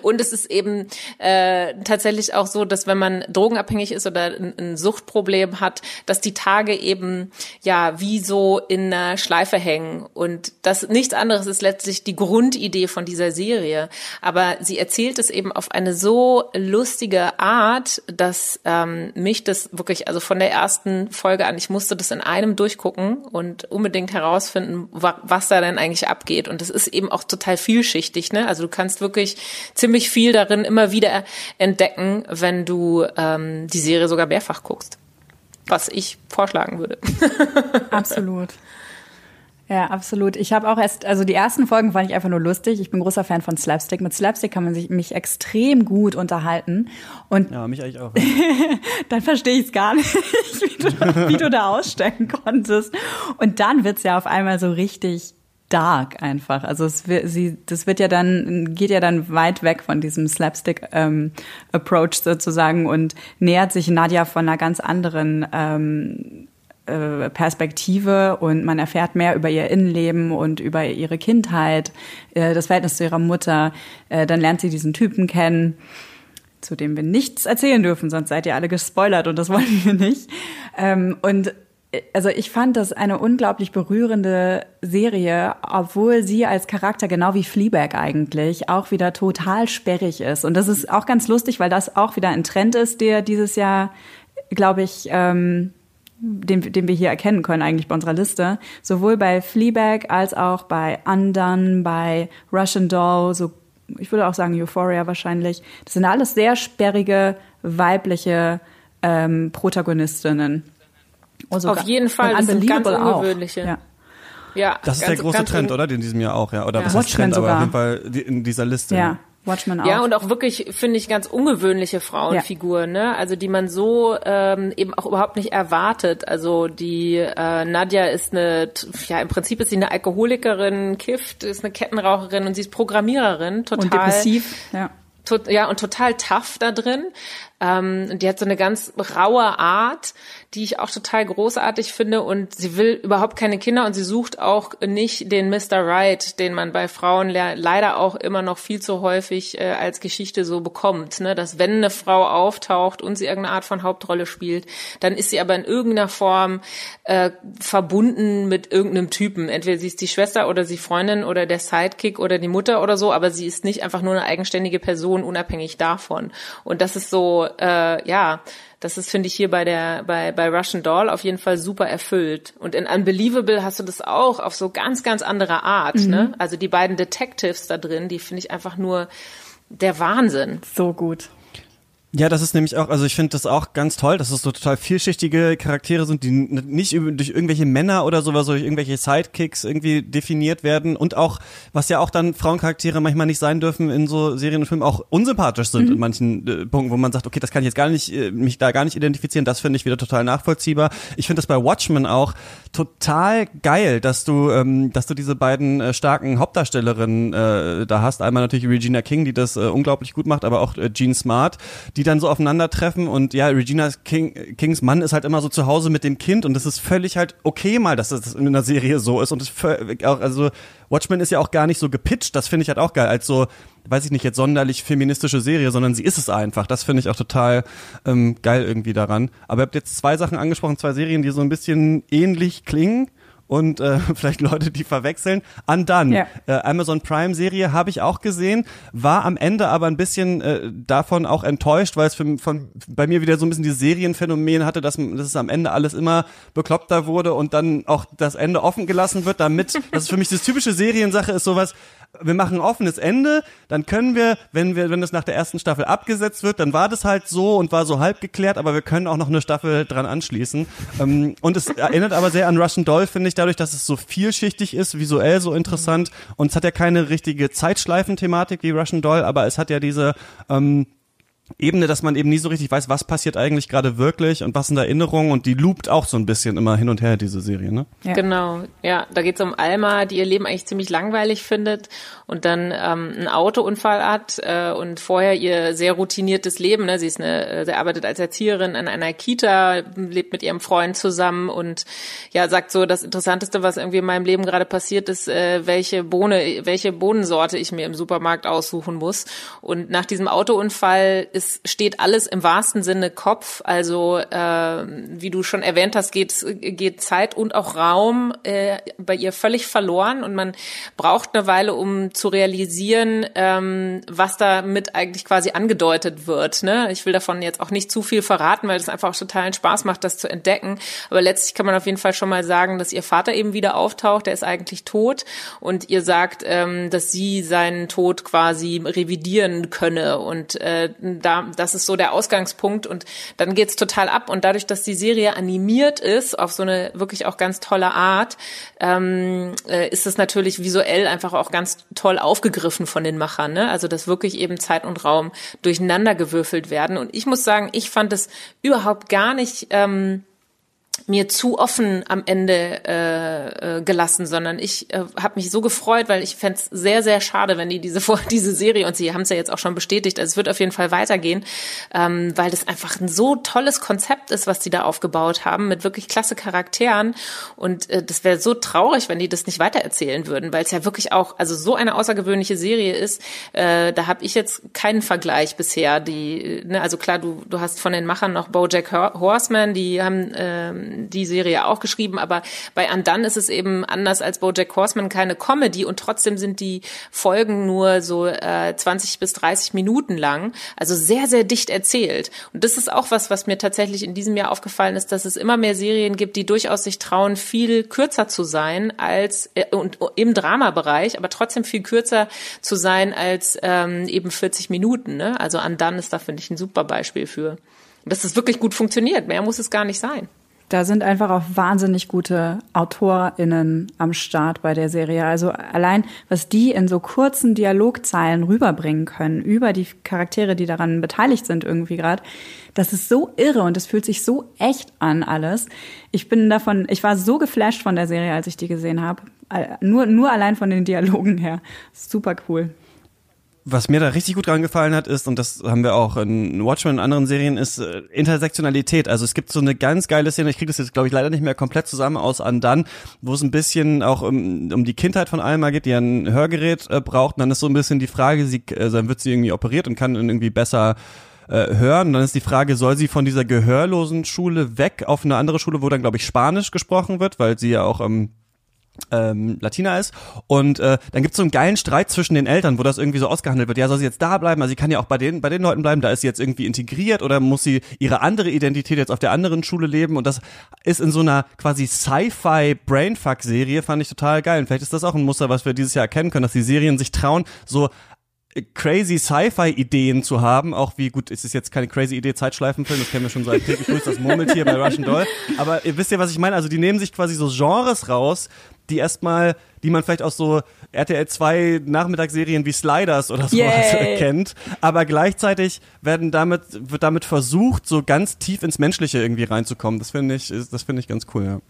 Und es ist eben äh, tatsächlich auch so, dass wenn man drogenabhängig ist oder ein, ein Suchtproblem hat, dass die Tage eben ja wie so in einer Schleife hängen und das nichts anderes ist letztlich die Grundidee von dieser Serie. Aber sie erzählt es eben auf eine so lustige Art, dass ähm, mich das wirklich, also von der ersten Folge an, ich musste das in einem durchgucken und unbedingt herausfinden, wa- was da denn eigentlich abgeht. Und das ist eben auch total vielschichtig, ne? Also du kannst wirklich ziemlich viel darin immer wieder entdecken, wenn du ähm, die Serie sogar mehrfach guckst. Was ich vorschlagen würde. Absolut. Ja, absolut. Ich habe auch erst, also die ersten Folgen fand ich einfach nur lustig. Ich bin großer Fan von Slapstick. Mit Slapstick kann man sich mich extrem gut unterhalten. Und ja, mich eigentlich auch. Ja. Dann verstehe ich es gar nicht, wie du, wie du da aussteigen konntest. Und dann wird's ja auf einmal so richtig dark einfach. Also es wird, sie, das wird ja dann, geht ja dann weit weg von diesem Slapstick-Approach ähm, sozusagen und nähert sich Nadja von einer ganz anderen ähm, Perspektive und man erfährt mehr über ihr Innenleben und über ihre Kindheit, das Verhältnis zu ihrer Mutter. Dann lernt sie diesen Typen kennen, zu dem wir nichts erzählen dürfen, sonst seid ihr alle gespoilert und das wollen wir nicht. Und also ich fand das eine unglaublich berührende Serie, obwohl sie als Charakter, genau wie Fleabag eigentlich, auch wieder total sperrig ist. Und das ist auch ganz lustig, weil das auch wieder ein Trend ist, der dieses Jahr, glaube ich, Den, den wir hier erkennen können eigentlich bei unserer Liste, sowohl bei Fleabag als auch bei Undone, bei Russian Doll, so ich würde auch sagen Euphoria wahrscheinlich. Das sind alles sehr sperrige weibliche ähm, Protagonistinnen. Also auf jeden Fall, das sind ganz ungewöhnliche. Ja. Ja, das ist ganz, der große Trend, oder? Den in diesem Jahr auch, ja. Oder ja. Was heißt Trend, sogar. aber auf jeden Fall in dieser Liste. Ja. Watchmen auch. Ja, und auch wirklich, finde ich, ganz ungewöhnliche Frauenfiguren, ja. ne? Also die man so ähm, eben auch überhaupt nicht erwartet. Also die äh, Nadja ist eine, ja im Prinzip ist sie eine Alkoholikerin, kifft, ist eine Kettenraucherin und sie ist Programmiererin, total. Und depressiv, ja. To- ja, und total tough da drin. Ähm, die hat so eine ganz raue Art, die ich auch total großartig finde und sie will überhaupt keine Kinder und sie sucht auch nicht den Mister Right, den man bei Frauen le- leider auch immer noch viel zu häufig äh, als Geschichte so bekommt, ne? Dass wenn eine Frau auftaucht und sie irgendeine Art von Hauptrolle spielt, dann ist sie aber in irgendeiner Form äh, verbunden mit irgendeinem Typen. Entweder sie ist die Schwester oder die Freundin oder der Sidekick oder die Mutter oder so, aber sie ist nicht einfach nur eine eigenständige Person, unabhängig davon. Und das ist so Äh, ja, das ist, finde ich, hier bei der bei bei Russian Doll auf jeden Fall super erfüllt. Und in Unbelievable hast du das auch auf so ganz, ganz andere Art. Mhm. Ne? Also die beiden Detectives da drin, die finde ich einfach nur der Wahnsinn. So gut. Ja, das ist nämlich auch, also ich finde das auch ganz toll, dass es so total vielschichtige Charaktere sind, die nicht durch irgendwelche Männer oder sowas, durch irgendwelche Sidekicks irgendwie definiert werden und auch, was ja auch dann Frauencharaktere manchmal nicht sein dürfen in so Serien und Filmen, auch unsympathisch sind mhm. in manchen äh, Punkten, wo man sagt, okay, das kann ich jetzt gar nicht, äh, mich da gar nicht identifizieren, das finde ich wieder total nachvollziehbar. Ich finde das bei Watchmen auch total geil, dass du, ähm, dass du diese beiden äh, starken Hauptdarstellerinnen äh, da hast. Einmal natürlich Regina King, die das äh, unglaublich gut macht, aber auch äh, Jean Smart, die dann so aufeinandertreffen und ja, Regina King, Kings Mann ist halt immer so zu Hause mit dem Kind und das ist völlig halt okay mal, dass das in einer Serie so ist und das auch, also Watchmen ist ja auch gar nicht so gepitcht, das finde ich halt auch geil, als so, weiß ich nicht, jetzt sonderlich feministische Serie, sondern sie ist es einfach, das finde ich auch total ähm, geil irgendwie daran, aber ihr habt jetzt zwei Sachen angesprochen, zwei Serien, die so ein bisschen ähnlich klingen. Und äh, vielleicht Leute, die verwechseln. Undone, yeah. äh, Amazon Prime Serie, habe ich auch gesehen, war am Ende aber ein bisschen äh, davon auch enttäuscht, weil es für, von, bei mir wieder so ein bisschen dieses Serienphänomen hatte, dass, dass es am Ende alles immer bekloppter wurde und dann auch das Ende offen gelassen wird, damit, das ist für mich das typische Seriensache, ist sowas, wir machen ein offenes Ende, dann können wir, wenn wir, wenn das nach der ersten Staffel abgesetzt wird, dann war das halt so und war so halb geklärt, aber wir können auch noch eine Staffel dran anschließen. Ähm, und es erinnert aber sehr an Russian Doll, finde ich, dadurch, dass es so vielschichtig ist, visuell so interessant und es hat ja keine richtige Zeitschleifenthematik wie Russian Doll, aber es hat ja diese ähm, Ebene, dass man eben nie so richtig weiß, was passiert eigentlich gerade wirklich und was sind Erinnerungen und die loopt auch so ein bisschen immer hin und her, diese Serie, ne? Ja. Genau, ja, da geht's um Alma, die ihr Leben eigentlich ziemlich langweilig findet und dann ähm, einen Autounfall hat äh, und vorher ihr sehr routiniertes Leben, ne? Sie ist eine, sie arbeitet als Erzieherin an einer Kita, lebt mit ihrem Freund zusammen und ja, sagt so, das Interessanteste, was irgendwie in meinem Leben gerade passiert ist, äh, welche Bohne, welche Bohnensorte ich mir im Supermarkt aussuchen muss. Und nach diesem Autounfall es steht alles im wahrsten Sinne Kopf, also äh, wie du schon erwähnt hast, geht, geht Zeit und auch Raum äh, bei ihr völlig verloren und man braucht eine Weile, um zu realisieren, ähm, was damit eigentlich quasi angedeutet wird, ne? Ich will davon jetzt auch nicht zu viel verraten, weil es einfach auch totalen Spaß macht, das zu entdecken, aber letztlich kann man auf jeden Fall schon mal sagen, dass ihr Vater eben wieder auftaucht, der ist eigentlich tot und ihr sagt, ähm, dass sie seinen Tod quasi revidieren könne und äh, das ist so der Ausgangspunkt und dann geht's total ab und dadurch, dass die Serie animiert ist, auf so eine wirklich auch ganz tolle Art, ähm, äh, ist es natürlich visuell einfach auch ganz toll aufgegriffen von den Machern, ne? Also, dass wirklich eben Zeit und Raum durcheinander gewürfelt werden und ich muss sagen, ich fand es überhaupt gar nicht ähm, mir zu offen am Ende äh, äh, gelassen, sondern ich äh, habe mich so gefreut, weil ich fände es sehr, sehr schade, wenn die diese diese Serie, und sie haben es ja jetzt auch schon bestätigt, also es wird auf jeden Fall weitergehen, ähm, weil das einfach ein so tolles Konzept ist, was die da aufgebaut haben, mit wirklich klasse Charakteren und äh, das wäre so traurig, wenn die das nicht weitererzählen würden, weil es ja wirklich auch, also so eine außergewöhnliche Serie ist, äh, da habe ich jetzt keinen Vergleich bisher, die, ne, also klar, du du hast von den Machern noch Bojack Horseman, die haben ähm, die Serie auch geschrieben, aber bei Undone ist es eben anders als Bojack Horseman keine Comedy und trotzdem sind die Folgen nur so äh, zwanzig bis dreißig Minuten lang, also sehr, sehr dicht erzählt. Und das ist auch was, was mir tatsächlich in diesem Jahr aufgefallen ist, dass es immer mehr Serien gibt, die durchaus sich trauen, viel kürzer zu sein als, äh, und im Dramabereich, aber trotzdem viel kürzer zu sein als ähm, eben vierzig Minuten, ne? Also Undone ist da, finde ich, ein super Beispiel für. Und dass es wirklich gut funktioniert, mehr muss es gar nicht sein. Da sind einfach auch wahnsinnig gute AutorInnen am Start bei der Serie. Also allein, was die in so kurzen Dialogzeilen rüberbringen können, über die Charaktere, die daran beteiligt sind irgendwie gerade, das ist so irre und das fühlt sich so echt an alles. Ich bin davon, ich war so geflasht von der Serie, als ich die gesehen habe. Nur, nur allein von den Dialogen her. Super cool. Was mir da richtig gut dran gefallen hat, ist, und das haben wir auch in Watchmen und anderen Serien, ist äh, Intersektionalität. Also es gibt so eine ganz geile Szene, ich kriege das jetzt, glaube ich, leider nicht mehr komplett zusammen aus Undone, wo es ein bisschen auch um, um die Kindheit von Alma geht, die ein Hörgerät äh, braucht. Und dann ist so ein bisschen die Frage, sie, äh, dann wird sie irgendwie operiert und kann dann irgendwie besser hören. Dann ist die Frage, soll sie von dieser gehörlosen Schule weg auf eine andere Schule, wo dann, glaube ich, Spanisch gesprochen wird, weil sie ja auch ähm, ähm, Latina ist. Und äh, dann gibt's so einen geilen Streit zwischen den Eltern, wo das irgendwie so ausgehandelt wird. Ja, soll sie jetzt da bleiben? Also sie kann ja auch bei den bei den Leuten bleiben. Da ist sie jetzt irgendwie integriert oder muss sie ihre andere Identität jetzt auf der anderen Schule leben? Und das ist in so einer quasi Sci-Fi-Brainfuck-Serie, fand ich total geil. Und vielleicht ist das auch ein Muster, was wir dieses Jahr erkennen können, dass die Serien sich trauen, so crazy Sci-Fi-Ideen zu haben, auch wie, gut, es ist jetzt keine crazy Idee, Zeitschleifenfilm, das kennen wir schon seit Pinky Grüß das Murmeltier bei Russian Doll, aber ihr wisst ja, was ich meine, also die nehmen sich quasi so Genres raus, die erstmal, die man vielleicht aus so R T L zwei Nachmittagsserien wie Sliders oder sowas yeah. kennt, aber gleichzeitig werden damit, wird damit versucht, so ganz tief ins Menschliche irgendwie reinzukommen. Das finde ich, das finde ich ganz cool, ja.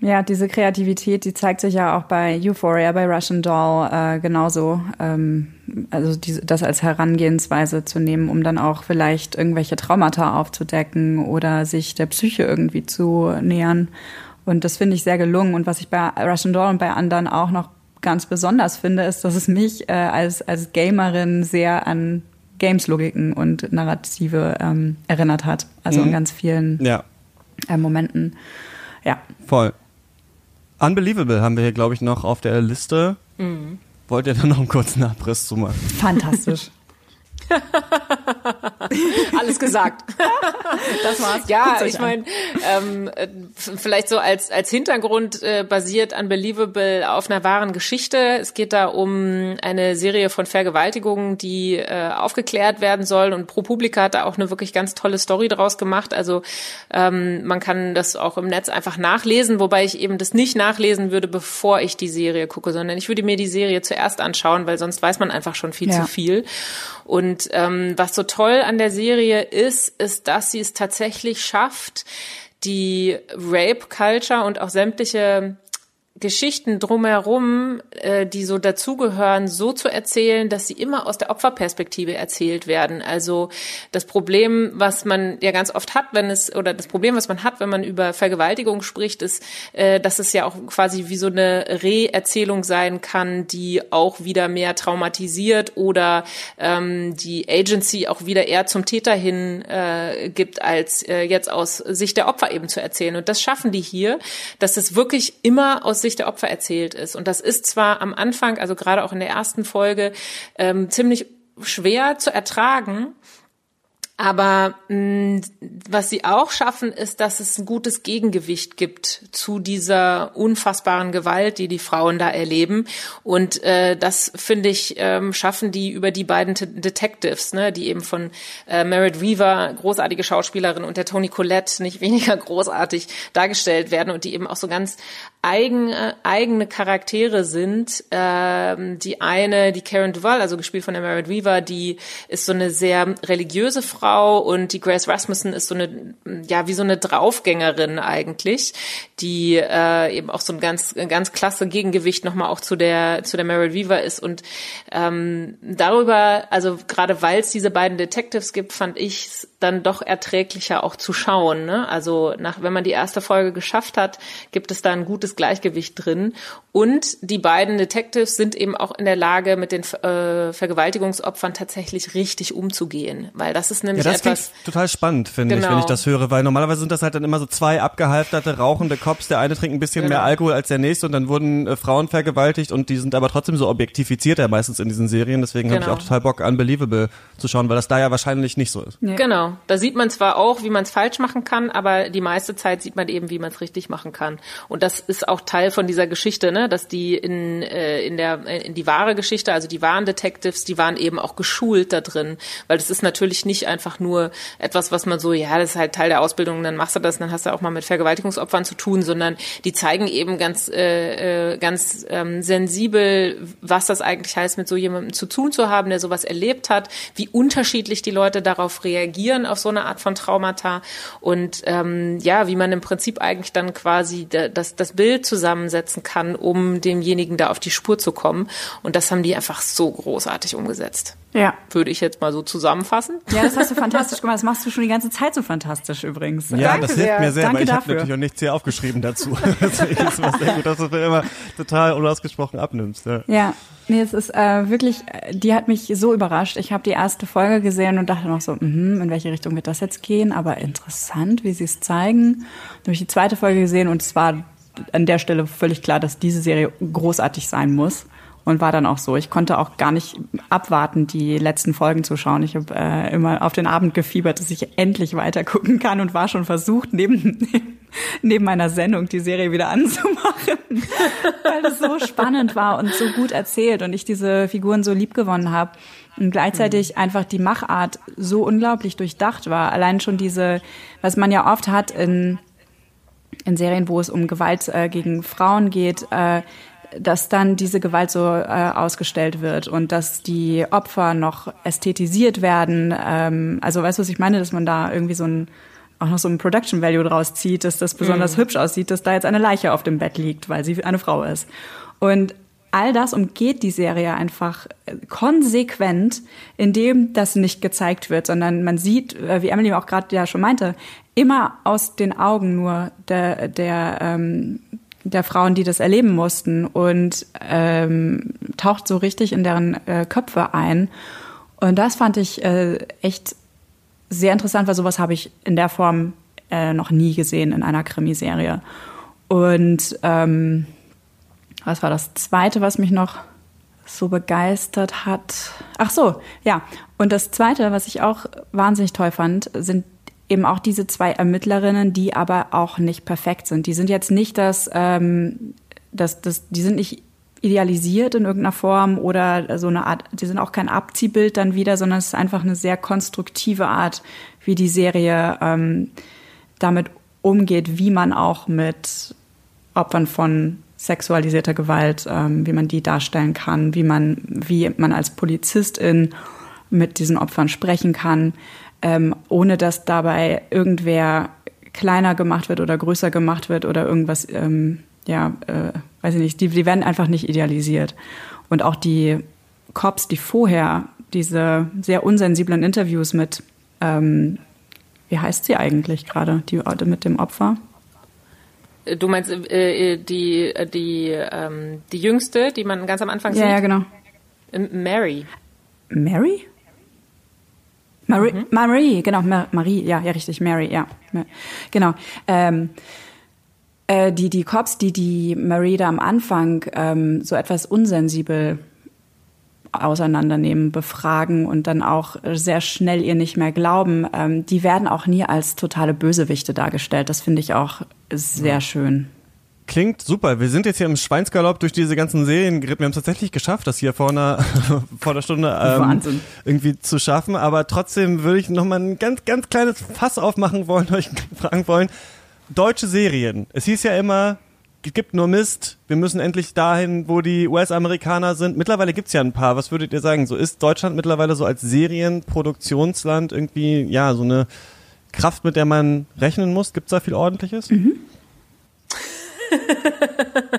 Ja, diese Kreativität, die zeigt sich ja auch bei Euphoria, bei Russian Doll äh, genauso. Ähm, also diese, das als Herangehensweise zu nehmen, um dann auch vielleicht irgendwelche Traumata aufzudecken oder sich der Psyche irgendwie zu nähern. Und das finde ich sehr gelungen. Und was ich bei Russian Doll und bei anderen auch noch ganz besonders finde, ist, dass es mich äh, als, als Gamerin sehr an Games-Logiken und Narrative ähm, erinnert hat. Also mhm. in ganz vielen ja. äh, Momenten. Ja. Voll. Unbelievable haben wir hier, glaube ich, noch auf der Liste. Mhm. Wollt ihr da noch einen kurzen Abriss zu machen? Fantastisch. Alles gesagt. Das war's. Ja, ich meine, ähm, vielleicht so als als Hintergrund äh, basiert Unbelievable auf einer wahren Geschichte. Es geht da um eine Serie von Vergewaltigungen, die äh, aufgeklärt werden soll. Und ProPublica hat da auch eine wirklich ganz tolle Story draus gemacht. Also ähm, man kann das auch im Netz einfach nachlesen, wobei ich eben das nicht nachlesen würde, bevor ich die Serie gucke, sondern ich würde mir die Serie zuerst anschauen, weil sonst weiß man einfach schon viel ja. zu viel. Und ähm, was so toll an der Serie ist, ist, dass sie es tatsächlich schafft, die Rape-Culture und auch sämtliche Geschichten drumherum, äh, die so dazugehören, so zu erzählen, dass sie immer aus der Opferperspektive erzählt werden. Also das Problem, was man ja ganz oft hat, wenn es, oder das Problem, was man hat, wenn man über Vergewaltigung spricht, ist, äh, dass es ja auch quasi wie so eine Re-Erzählung sein kann, die auch wieder mehr traumatisiert oder ähm, die Agency auch wieder eher zum Täter hin äh, gibt, als äh, jetzt aus Sicht der Opfer eben zu erzählen. Und das schaffen die hier, dass es wirklich immer aus Sicht der Opfer erzählt ist. Und das ist zwar am Anfang, also gerade auch in der ersten Folge, ähm, ziemlich schwer zu ertragen, aber mh, was sie auch schaffen, ist, dass es ein gutes Gegengewicht gibt zu dieser unfassbaren Gewalt, die die Frauen da erleben. Und äh, das, finde ich, ähm, schaffen die über die beiden T- Detectives, ne, die eben von äh, Meritt Wever, großartige Schauspielerin, und der Toni Collette, nicht weniger großartig, dargestellt werden und die eben auch so ganz eigene, eigene Charaktere sind. Ähm, die eine, die Karen Duval, also gespielt von der Meritt Wever, die ist so eine sehr religiöse Frau, und die Grace Rasmussen ist so eine, ja, wie so eine Draufgängerin eigentlich, die äh, eben auch so ein ganz ganz klasse Gegengewicht nochmal auch zu der zu der Meritt Wever ist. Und ähm, darüber, also gerade weil es diese beiden Detectives gibt, fand ich es dann doch erträglicher auch zu schauen, ne? Also nach, wenn man die erste Folge geschafft hat, gibt es da ein gutes Gleichgewicht drin. Und die beiden Detectives sind eben auch in der Lage, mit den äh, Vergewaltigungsopfern tatsächlich richtig umzugehen, weil das ist nämlich ja, das etwas total spannend, finde genau. ich, wenn ich das höre, weil normalerweise sind das halt dann immer so zwei abgehalfterte, rauchende Cops, der eine trinkt ein bisschen genau. mehr Alkohol als der nächste und dann wurden äh, Frauen vergewaltigt und die sind aber trotzdem so objektifiziert ja meistens in diesen Serien, deswegen genau. habe ich auch total Bock, Unbelievable zu schauen, weil das da ja wahrscheinlich nicht so ist. Ja. Genau, da sieht man zwar auch, wie man es falsch machen kann, aber die meiste Zeit sieht man eben, wie man es richtig machen kann. Und das ist auch Teil von dieser Geschichte, ne, dass die in äh, in der in die wahre Geschichte, also die wahren Detectives, die waren eben auch geschult da drin, weil das ist natürlich nicht einfach nur etwas, was man so, ja, das ist halt Teil der Ausbildung, dann machst du das, dann hast du auch mal mit Vergewaltigungsopfern zu tun, sondern die zeigen eben ganz äh, ganz ähm, sensibel, was das eigentlich heißt, mit so jemandem zu tun zu haben, der sowas erlebt hat, wie unterschiedlich die Leute darauf reagieren, auf so eine Art von Traumata und ähm, ja, wie man im Prinzip eigentlich dann quasi da, das, das Bild zusammensetzen kann, um demjenigen da auf die Spur zu kommen. Und das haben die einfach so großartig umgesetzt. Ja. Würde ich jetzt mal so zusammenfassen. Ja, das hast du fantastisch gemacht. Das machst du schon die ganze Zeit so fantastisch übrigens. Ja, danke, das hilft sehr. mir sehr, danke weil ich habe natürlich auch nichts hier aufgeschrieben dazu. Deswegen ist es sehr gut, dass du mir immer total unausgesprochen abnimmst. Ja, ja. Nee, es ist äh, wirklich, die hat mich so überrascht. Ich habe die erste Folge gesehen und dachte noch so, mh, in welche Richtung wird das jetzt gehen? Aber interessant, wie sie es zeigen. Dann habe ich die zweite Folge gesehen und es war an der Stelle völlig klar, dass diese Serie großartig sein muss. Und war dann auch so. Ich konnte auch gar nicht abwarten, die letzten Folgen zu schauen. Ich habe äh, immer auf den Abend gefiebert, dass ich endlich weitergucken kann und war schon versucht, neben neben meiner Sendung die Serie wieder anzumachen, weil das so spannend war und so gut erzählt und ich diese Figuren so lieb gewonnen habe. Und gleichzeitig einfach die Machart so unglaublich durchdacht war. Allein schon diese, was man ja oft hat in, in Serien, wo es um Gewalt äh, gegen Frauen geht, äh, dass dann diese Gewalt so äh, ausgestellt wird und dass die Opfer noch ästhetisiert werden. Ähm, also weißt du, was ich meine? Dass man da irgendwie so ein, auch noch so ein Production Value draus zieht, dass das besonders mm. hübsch aussieht, dass da jetzt eine Leiche auf dem Bett liegt, weil sie eine Frau ist. Und all das umgeht die Serie einfach konsequent, indem das nicht gezeigt wird, sondern man sieht, wie Emily auch gerade ja schon meinte, immer aus den Augen nur der der, ähm, der Frauen, die das erleben mussten und ähm, taucht so richtig in deren äh, Köpfe ein. Und das fand ich äh, echt sehr interessant, weil sowas habe ich in der Form äh, noch nie gesehen in einer Krimiserie. Und ähm, was war das Zweite, was mich noch so begeistert hat? Ach so, ja. Und das Zweite, was ich auch wahnsinnig toll fand, sind eben auch diese zwei Ermittlerinnen, die aber auch nicht perfekt sind. Die sind jetzt nicht das, ähm, das, das, die sind nicht idealisiert in irgendeiner Form oder so eine Art, die sind auch kein Abziehbild dann wieder, sondern es ist einfach eine sehr konstruktive Art, wie die Serie ähm, damit umgeht, wie man auch mit Opfern von sexualisierter Gewalt, ähm, wie man die darstellen kann, wie man, wie man als Polizistin mit diesen Opfern sprechen kann, ähm, ohne dass dabei irgendwer kleiner gemacht wird oder größer gemacht wird oder irgendwas, ähm, ja, äh, weiß ich nicht, die, die werden einfach nicht idealisiert. Und auch die Cops, die vorher diese sehr unsensiblen Interviews mit, ähm, wie heißt sie eigentlich gerade, die mit dem Opfer? Du meinst äh, die die ähm, die Jüngste, die man ganz am Anfang ja, sieht? Ja, genau. Mary. Mary? Marie, mhm. Marie genau, Marie, ja, ja, richtig, Mary, ja. Genau. Ähm, äh, die, die Cops, die die Marie da am Anfang ähm, so etwas unsensibel auseinandernehmen, befragen und dann auch sehr schnell ihr nicht mehr glauben, ähm, die werden auch nie als totale Bösewichte dargestellt. Das finde ich auch sehr schön. Klingt super. Wir sind jetzt hier im Schweinsgalopp durch diese ganzen Serien geritten. Wir haben es tatsächlich geschafft, das hier vor einer, vor einer Stunde ähm, irgendwie zu schaffen. Aber trotzdem würde ich nochmal ein ganz, ganz kleines Fass aufmachen wollen, euch fragen wollen. Deutsche Serien. Es hieß ja immer, es gibt nur Mist, wir müssen endlich dahin, wo die U S-Amerikaner sind. Mittlerweile gibt's ja ein paar. Was würdet ihr sagen? So ist Deutschland mittlerweile so als Serienproduktionsland irgendwie, ja, so eine Kraft, mit der man rechnen muss? Gibt's da viel Ordentliches? Mhm.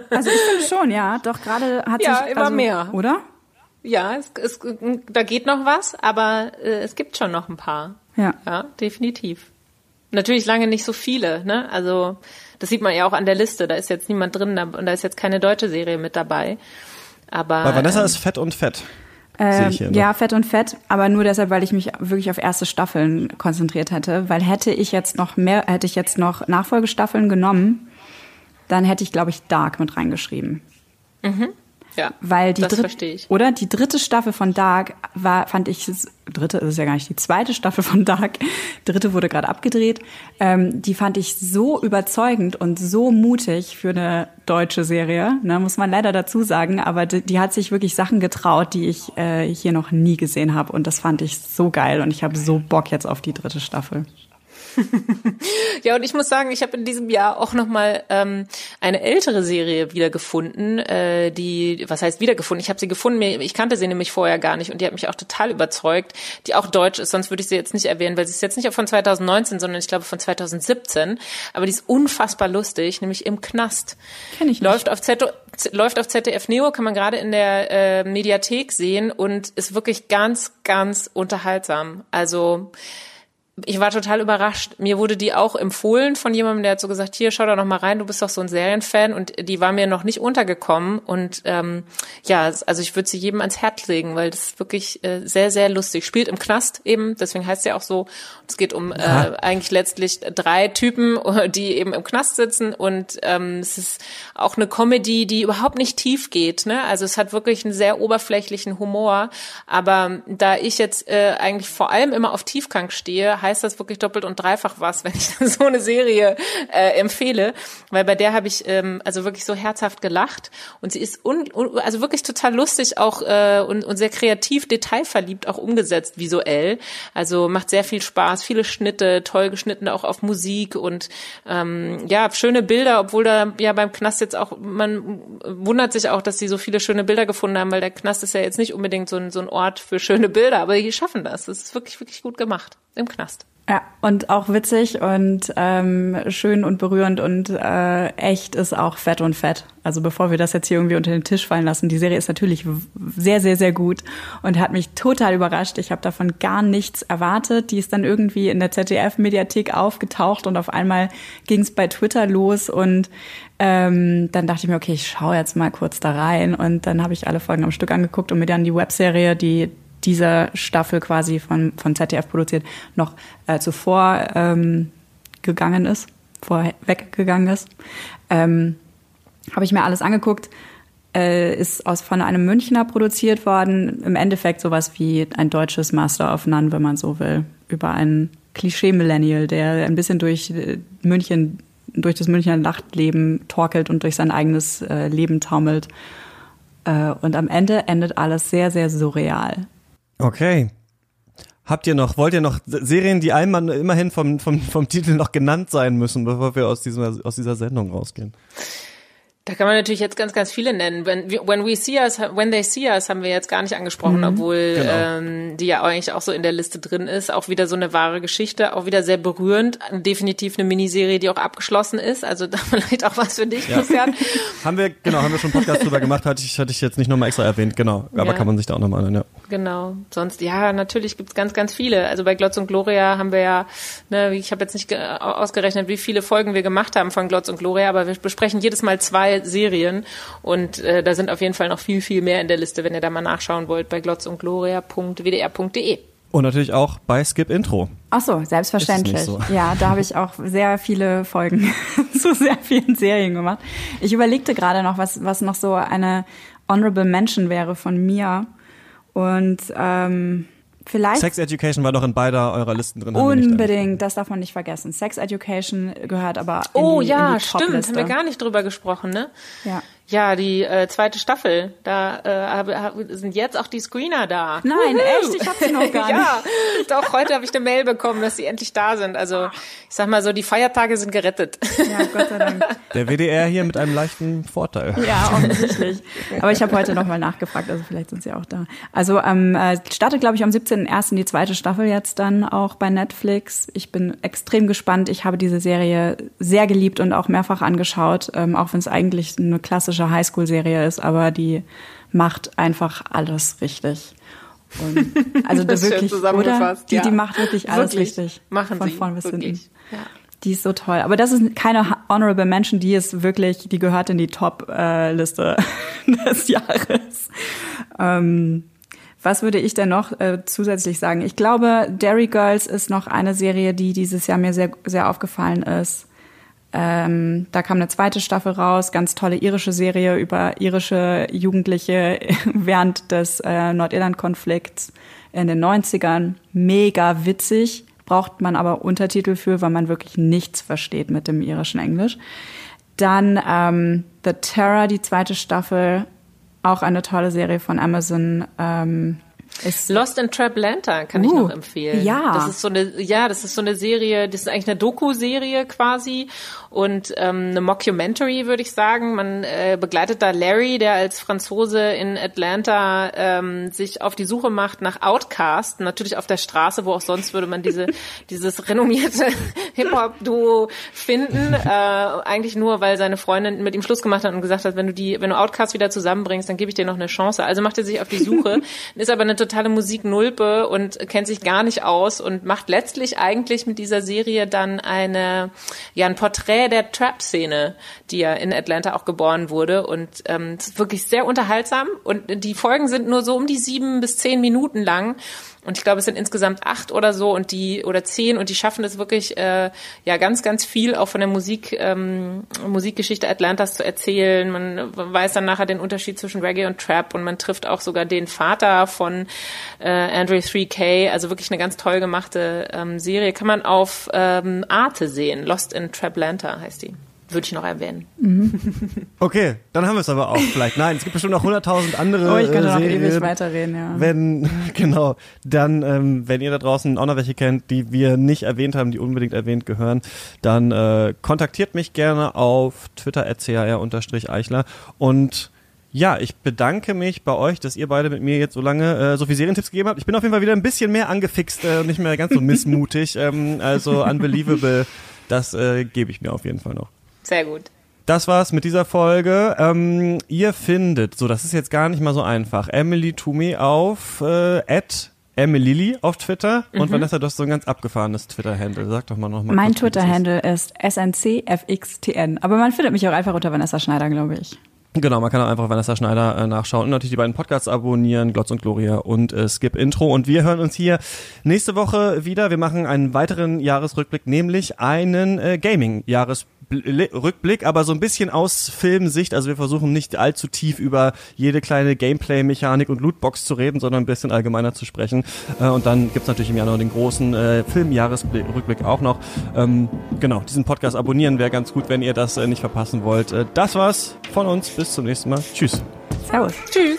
Also ich finde schon, ja. Doch gerade hat ja, sich... Ja, immer also, mehr. Oder? Ja, es, es, da geht noch was, aber äh, es gibt schon noch ein paar. Ja. Ja, definitiv. Natürlich lange nicht so viele, ne? Also... Das sieht man ja auch an der Liste, da ist jetzt niemand drin und da ist jetzt keine deutsche Serie mit dabei. Aber Bei Vanessa ähm, ist fett und fett, äh, sehe ich hier. Ne? Ja, fett und fett, aber nur deshalb, weil ich mich wirklich auf erste Staffeln konzentriert hätte. Weil hätte ich jetzt noch mehr, hätte ich jetzt noch Nachfolgestaffeln genommen, dann hätte ich, glaube ich, Dark mit reingeschrieben. Mhm. Ja, weil die das dritte, verstehe ich. Oder die dritte Staffel von Dark war, fand ich, dritte ist es ja gar nicht, die zweite Staffel von Dark, dritte wurde gerade abgedreht, ähm, die fand ich so überzeugend und so mutig für eine deutsche Serie, ne, muss man leider dazu sagen, aber die, die hat sich wirklich Sachen getraut, die ich äh, hier noch nie gesehen habe und das fand ich so geil und ich habe so Bock jetzt auf die dritte Staffel. Ja, und ich muss sagen, ich habe in diesem Jahr auch nochmal ähm, eine ältere Serie wiedergefunden, äh, die, was heißt wiedergefunden? Ich habe sie gefunden, ich kannte sie nämlich vorher gar nicht und die hat mich auch total überzeugt, die auch deutsch ist, sonst würde ich sie jetzt nicht erwähnen, weil sie ist jetzt nicht von zwanzig neunzehn, sondern ich glaube von zwanzig siebzehn, aber die ist unfassbar lustig, nämlich Im Knast. Kenn ich nicht. Läuft auf Z- läuft auf Z D F Neo, kann man gerade in der äh, Mediathek sehen und ist wirklich ganz, ganz unterhaltsam. Also... Ich war total überrascht. Mir wurde die auch empfohlen von jemandem, der hat so gesagt, hier, schau da noch mal rein, du bist doch so ein Serienfan. Und die war mir noch nicht untergekommen. Und ähm, ja, also ich würde sie jedem ans Herz legen, weil das ist wirklich äh, sehr, sehr lustig. Spielt im Knast eben, deswegen heißt sie auch so. Es geht um äh, eigentlich letztlich drei Typen, die eben im Knast sitzen. Und ähm, es ist auch eine Comedy, die überhaupt nicht tief geht. Ne? Also es hat wirklich einen sehr oberflächlichen Humor. Aber da ich jetzt äh, eigentlich vor allem immer auf Tiefgang stehe, heißt das wirklich doppelt und dreifach was, wenn ich so eine Serie äh, empfehle, weil bei der habe ich ähm, also wirklich so herzhaft gelacht und sie ist un, un, also wirklich total lustig auch äh, und, und sehr kreativ, detailverliebt auch umgesetzt visuell, also macht sehr viel Spaß, viele Schnitte, toll geschnitten auch auf Musik und ähm, ja, schöne Bilder, obwohl da ja beim Knast jetzt auch, man wundert sich auch, dass sie so viele schöne Bilder gefunden haben, weil der Knast ist ja jetzt nicht unbedingt so ein, so ein Ort für schöne Bilder, aber die schaffen das, das ist wirklich, wirklich gut gemacht im Knast. Ja, und auch witzig und ähm, schön und berührend und äh, echt ist auch Fett und Fett. Also bevor wir das jetzt hier irgendwie unter den Tisch fallen lassen, die Serie ist natürlich sehr, sehr, sehr gut und hat mich total überrascht. Ich habe davon gar nichts erwartet. Die ist dann irgendwie in der Z D F-Mediathek aufgetaucht und auf einmal ging es bei Twitter los und ähm, dann dachte ich mir, okay, ich schaue jetzt mal kurz da rein und dann habe ich alle Folgen am Stück angeguckt und mir dann die Webserie, die dieser Staffel quasi von, von Z D F produziert, noch äh, zuvor ähm, gegangen ist, vorweggegangen ist. Ähm, habe ich mir alles angeguckt, äh, ist aus, von einem Münchner produziert worden, im Endeffekt sowas wie ein deutsches Master of None, wenn man so will, über einen Klischee-Millennial, der ein bisschen durch München, durch das Münchner Nachtleben torkelt und durch sein eigenes äh, Leben taumelt. Äh, und am Ende endet alles sehr, sehr surreal. Okay. Habt ihr noch, wollt ihr noch Serien, die einmal immerhin vom, vom, vom Titel noch genannt sein müssen, bevor wir aus diesem, aus dieser Sendung rausgehen? Da kann man natürlich jetzt ganz, ganz viele nennen. When, when we see us, when they see us, haben wir jetzt gar nicht angesprochen, mhm, obwohl genau. ähm, die ja eigentlich auch so in der Liste drin ist. Auch wieder so eine wahre Geschichte, auch wieder sehr berührend. Definitiv eine Miniserie, die auch abgeschlossen ist. Also da vielleicht auch was für dich, ja. Christian. haben wir, genau, haben wir schon einen Podcast drüber gemacht, hatte ich, hatte ich jetzt nicht nochmal extra erwähnt, genau. Aber ja, kann man sich da auch nochmal anhören, ja. Genau. Sonst, ja, natürlich gibt's ganz, ganz viele. Also bei Glotz und Gloria haben wir ja, ne, ich habe jetzt nicht ausgerechnet, wie viele Folgen wir gemacht haben von Glotz und Gloria, aber wir besprechen jedes Mal zwei Serien und äh, da sind auf jeden Fall noch viel, viel mehr in der Liste, wenn ihr da mal nachschauen wollt, bei glotz und gloria punkt w d r punkt d e. Und natürlich auch bei Skip-Intro. Ach so, selbstverständlich. So. Ja, da habe ich auch sehr viele Folgen zu sehr vielen Serien gemacht. Ich überlegte gerade noch, was, was noch so eine Honorable Mention wäre von mir und ähm, vielleicht... Sex Education war doch in beider eurer Listen drin. Unbedingt, das darf man nicht vergessen. Sex Education gehört aber in oh, die, ja, in die Top-Liste. Stimmt, haben wir gar nicht drüber gesprochen, ne? Ja. Ja, die äh, zweite Staffel, da äh, sind jetzt auch die Screener da. Nein, Wuhu. Echt? Ich hab sie noch gar nicht. Ja, doch, heute habe ich eine Mail bekommen, dass sie endlich da sind. Also ich sag mal so, die Feiertage sind gerettet. Ja, Gott sei Dank. Der W D R hier mit einem leichten Vorteil. Ja, offensichtlich. Aber ich habe heute nochmal nachgefragt, also vielleicht sind sie auch da. Also ähm, startet, glaube ich, am siebzehnten ersten die zweite Staffel jetzt dann auch bei Netflix. Ich bin extrem gespannt. Ich habe diese Serie sehr geliebt und auch mehrfach angeschaut, ähm, auch wenn es eigentlich eine klassische Highschool-Serie ist, aber die macht einfach alles richtig. Und also das ist wirklich, schön zusammengefasst, oder? Die, ja. Die macht wirklich alles wirklich. Richtig. Machen von sie. Von vorn bis wirklich. Hinten. Ja. Die ist so toll. Aber das ist keine Honorable Mention, die ist wirklich, die gehört in die Top-Liste des Jahres. Ähm, was würde ich denn noch äh, zusätzlich sagen? Ich glaube, Dairy Girls ist noch eine Serie, die dieses Jahr mir sehr, sehr aufgefallen ist. Ähm, da kam eine zweite Staffel raus, ganz tolle irische Serie über irische Jugendliche während des äh, Nordirland-Konflikts in den neunzigern. Mega witzig, braucht man aber Untertitel für, weil man wirklich nichts versteht mit dem irischen Englisch. Dann ähm, The Terror, die zweite Staffel, auch eine tolle Serie von Amazon ähm, Ist Lost in Traplanta kann uh, ich noch empfehlen. Ja. Das ist so eine, ja, das ist so eine Serie, das ist eigentlich eine Doku-Serie quasi und ähm, eine Mockumentary, würde ich sagen. Man äh, begleitet da Larry, der als Franzose in Atlanta ähm, sich auf die Suche macht nach Outcast, natürlich auf der Straße, wo auch sonst würde man diese dieses renommierte Hip-Hop-Duo finden. Äh, eigentlich nur, weil seine Freundin mit ihm Schluss gemacht hat und gesagt hat, wenn du die, wenn du Outcast wieder zusammenbringst, dann gebe ich dir noch eine Chance. Also macht er sich auf die Suche, ist aber eine totale Musiknulpe und kennt sich gar nicht aus und macht letztlich eigentlich mit dieser Serie dann eine, ja, ein Porträt der Trap-Szene, die ja in Atlanta auch geboren wurde und ähm, ist wirklich sehr unterhaltsam und die Folgen sind nur so um die sieben bis zehn Minuten lang und ich glaube, es sind insgesamt acht oder so und die oder zehn und die schaffen es wirklich äh, ja ganz, ganz viel auch von der Musik ähm, Musikgeschichte Atlantas zu erzählen. Man weiß dann nachher den Unterschied zwischen Reggae und Trap und man trifft auch sogar den Vater von Horseman, äh, Andrew drei K, also wirklich eine ganz toll gemachte ähm, Serie. Kann man auf ähm, Arte sehen. Lost in Treblanta heißt die. Würde ich noch erwähnen. Mhm. Okay, dann haben wir es aber auch vielleicht. Nein, es gibt bestimmt noch hunderttausend andere Serien. Oh, ich kann doch noch ewig weiterreden, ja. Wenn, genau, dann, ähm, wenn ihr da draußen auch noch welche kennt, die wir nicht erwähnt haben, die unbedingt erwähnt gehören, dann äh, kontaktiert mich gerne auf Twitter at c h r Eichler. Und ja, ich bedanke mich bei euch, dass ihr beide mit mir jetzt so lange äh, so viele Serientipps gegeben habt. Ich bin auf jeden Fall wieder ein bisschen mehr angefixt und äh, nicht mehr ganz so missmutig. ähm, also Unbelievable, das äh, gebe ich mir auf jeden Fall noch. Sehr gut. Das war's mit dieser Folge. Ähm, ihr findet, so das ist jetzt gar nicht mal so einfach, Emily Toomey auf äh, at Emilili auf Twitter. Mhm. Und Vanessa, du hast so ein ganz abgefahrenes Twitter-Handle. Sag doch mal nochmal. Mein Twitter-Handle ist S N C F X T N. Aber man findet mich auch einfach unter Vanessa Schneider, glaube ich. Genau, man kann auch einfach Vanessa Schneider äh, nachschauen und natürlich die beiden Podcasts abonnieren, Glotz und Gloria und äh, Skip-Intro. Und wir hören uns hier nächste Woche wieder. Wir machen einen weiteren Jahresrückblick, nämlich einen äh, Gaming-Jahresrückblick. Rückblick, aber so ein bisschen aus Filmsicht, also wir versuchen nicht allzu tief über jede kleine Gameplay-Mechanik und Lootbox zu reden, sondern ein bisschen allgemeiner zu sprechen. Äh, und dann gibt's natürlich im Jahr noch den großen äh, Filmjahresrückblick auch noch. Ähm, genau, diesen Podcast abonnieren wäre ganz gut, wenn ihr das äh, nicht verpassen wollt. Äh, das war's von uns, bis zum nächsten Mal. Tschüss. Servus. Tschüss.